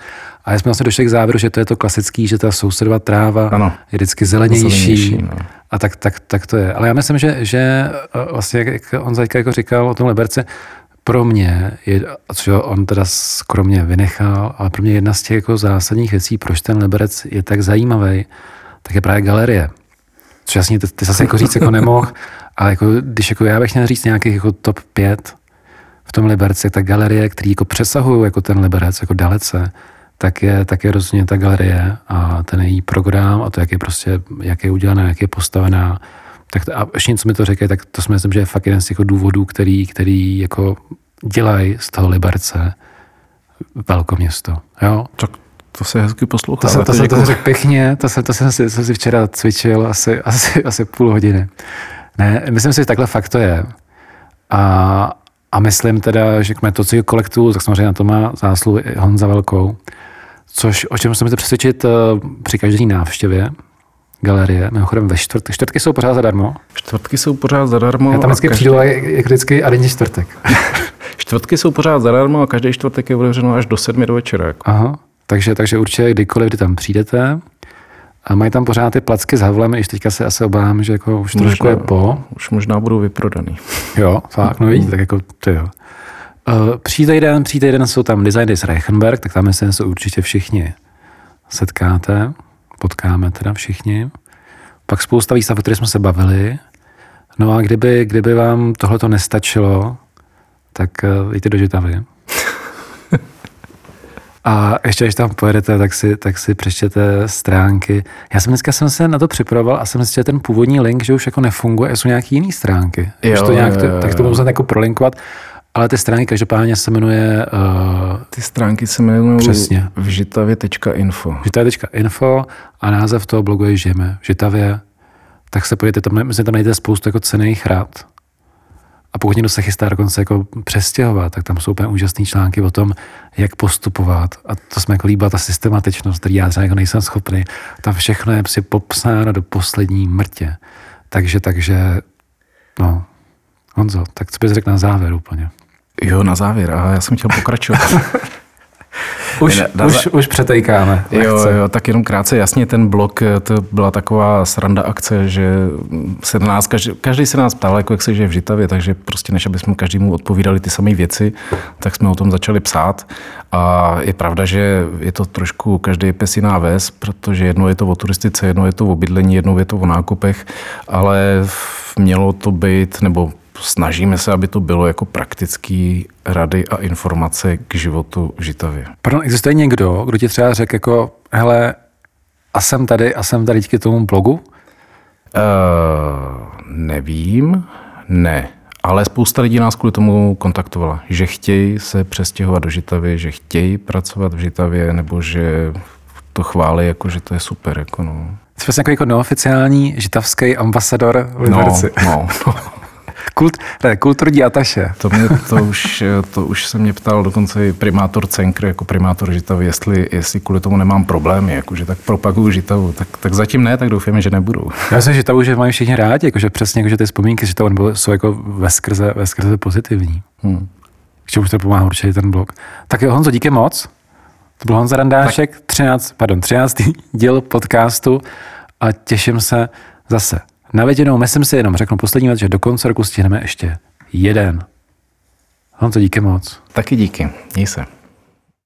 a já jsme vlastně do všech závěrů, že to je to klasický, že ta sousedová tráva ano, je vždycky zelenější no. A tak to je. Ale já myslím, že vlastně, jak on Zajka jako říkal o tom Liberci, pro mě, což on teda skromně vynechal, ale pro mě jedna z těch jako zásadních věcí, proč ten Liberec je tak zajímavý, tak je právě galerie. Což jasně, ty zase jako říct jako nemohl, ale jako, když jako já bych měl říct nějakých jako top 5 v tom Liberci, tak galerie, které jako přesahují jako ten Liberec, jako dalece, tak je rozhodně ta galerie a ten její program a to, jak je prostě, jak je udělaná, jak je postavená. Tak to, a ještě něco mi to říkají, tak to si myslím, že je fakt jeden z těch důvodů, který jako dělají z toho Liberce velkoměsto. Jo? Tak to se hezky poslouchá. To jsem řekl pěkně, to jsem si včera cvičil asi půl hodiny. Ne, myslím si, že takhle fakt to je. A myslím teda, že kmetovcího kolektu, tak samozřejmě na to má zásluhu Honza Velkou, což o čem se můžete přesvědčit při každé návštěvě galerie, mimochodem ve čtvrtek. Čtvrtky jsou pořád zadarmo. Já tam vždycky přijdu a je vždycky a denní čtvrtek. Čtvrtky jsou pořád zadarmo a každý čtvrtek je otevřeno až do 7 do večera. Jako. Aha, takže určitě kdykoliv, kdy tam přijdete. A mají tam pořád ty placky s Havlem, i teďka se asi obávám, že jako už trošku je po. Už možná budou vyprodaný. Jo, fakt, no víc, tak jako ty jo. Přijde den jsou tam Design Days Reichenberg, tak tam se určitě všichni setkáte. Potkáme teda všichni. Pak spousta výstav, o které jsme se bavili. No a kdyby vám tohleto nestačilo, tak jděte do Žitavy. A ještě, když tam pojedete, tak si přečtěte stránky. Já jsem dneska se na to připravoval a jsem zjistil ten původní link, že už jako nefunguje, jsou nějaký jiný stránky. Tak to musím jako prolinkovat. Ale ty stránky každopádně se jmenuje... Ty stránky se jmenují přesně vžitavě.info. Vžitavě.info a název toho blogu je Žijeme v Žitavě. Tak se pojďte, tam najdete spoustu jako cenných rad. A pokud někdo se chystá dokonce jako přestěhovat, tak tam jsou úplně úžasné články o tom, jak postupovat. A to se mi jako líbila ta systematičnost, který já třeba jako nejsem schopný. Tam všechno je prostě popsáno do poslední mrtě. Takže no... Honzo, tak co bys řekl na závěr úplně? Jo, na závěr, a já jsem chtěl pokračovat. už přetejkáme. Jo, tak jenom krátce, jasně, ten blog, to byla taková sranda akce, že se nás, každý se nás ptal, jako jak se žije v Žitavě, takže prostě než abychom každému odpovídali ty samé věci, tak jsme o tom začali psát a je pravda, že je to trošku, každý je pes jiná ves, protože jedno je to o turistice, jedno je to o bydlení, jedno je to o nákupech, ale mělo to být, nebo snažíme se, aby to bylo jako praktický rady a informace k životu v Žitavě. Pardon, existuje někdo, kdo ti třeba řekl jako, hele, a jsem tady díky tomu blogu? Nevím, ne. Ale spousta lidí nás kvůli tomu kontaktovala, že chtějí se přestěhovat do Žitavy, že chtějí pracovat v Žitavě, nebo že to chválí, jako, že to je super. Jako no. Jsi vlastně jako neoficiální žitavský ambasador v Liberci. No. Kulturní ataše. To už se mě ptal dokonce i primátor Cenkry, jako primátor Žitavy, jestli kvůli tomu nemám problémy, jakože tak propaguju Žitavu. Tak zatím ne, tak doufám, že nebudou. Já jsem Žitavu, že mají všichni rádi, jakože přesně, jakože ty vzpomínky z Žitavy jsou jako veskrze pozitivní. K čemu to pomáhá určitě ten blog. Tak jo, Honzo, díky moc. To byl Honza Randáček, 13. díl podcastu a těším se zase. Na viděnou, myslím si jenom řeknu poslední věc, že do konce roku stihneme ještě jeden. Honzo, díky moc. Taky díky, měj se.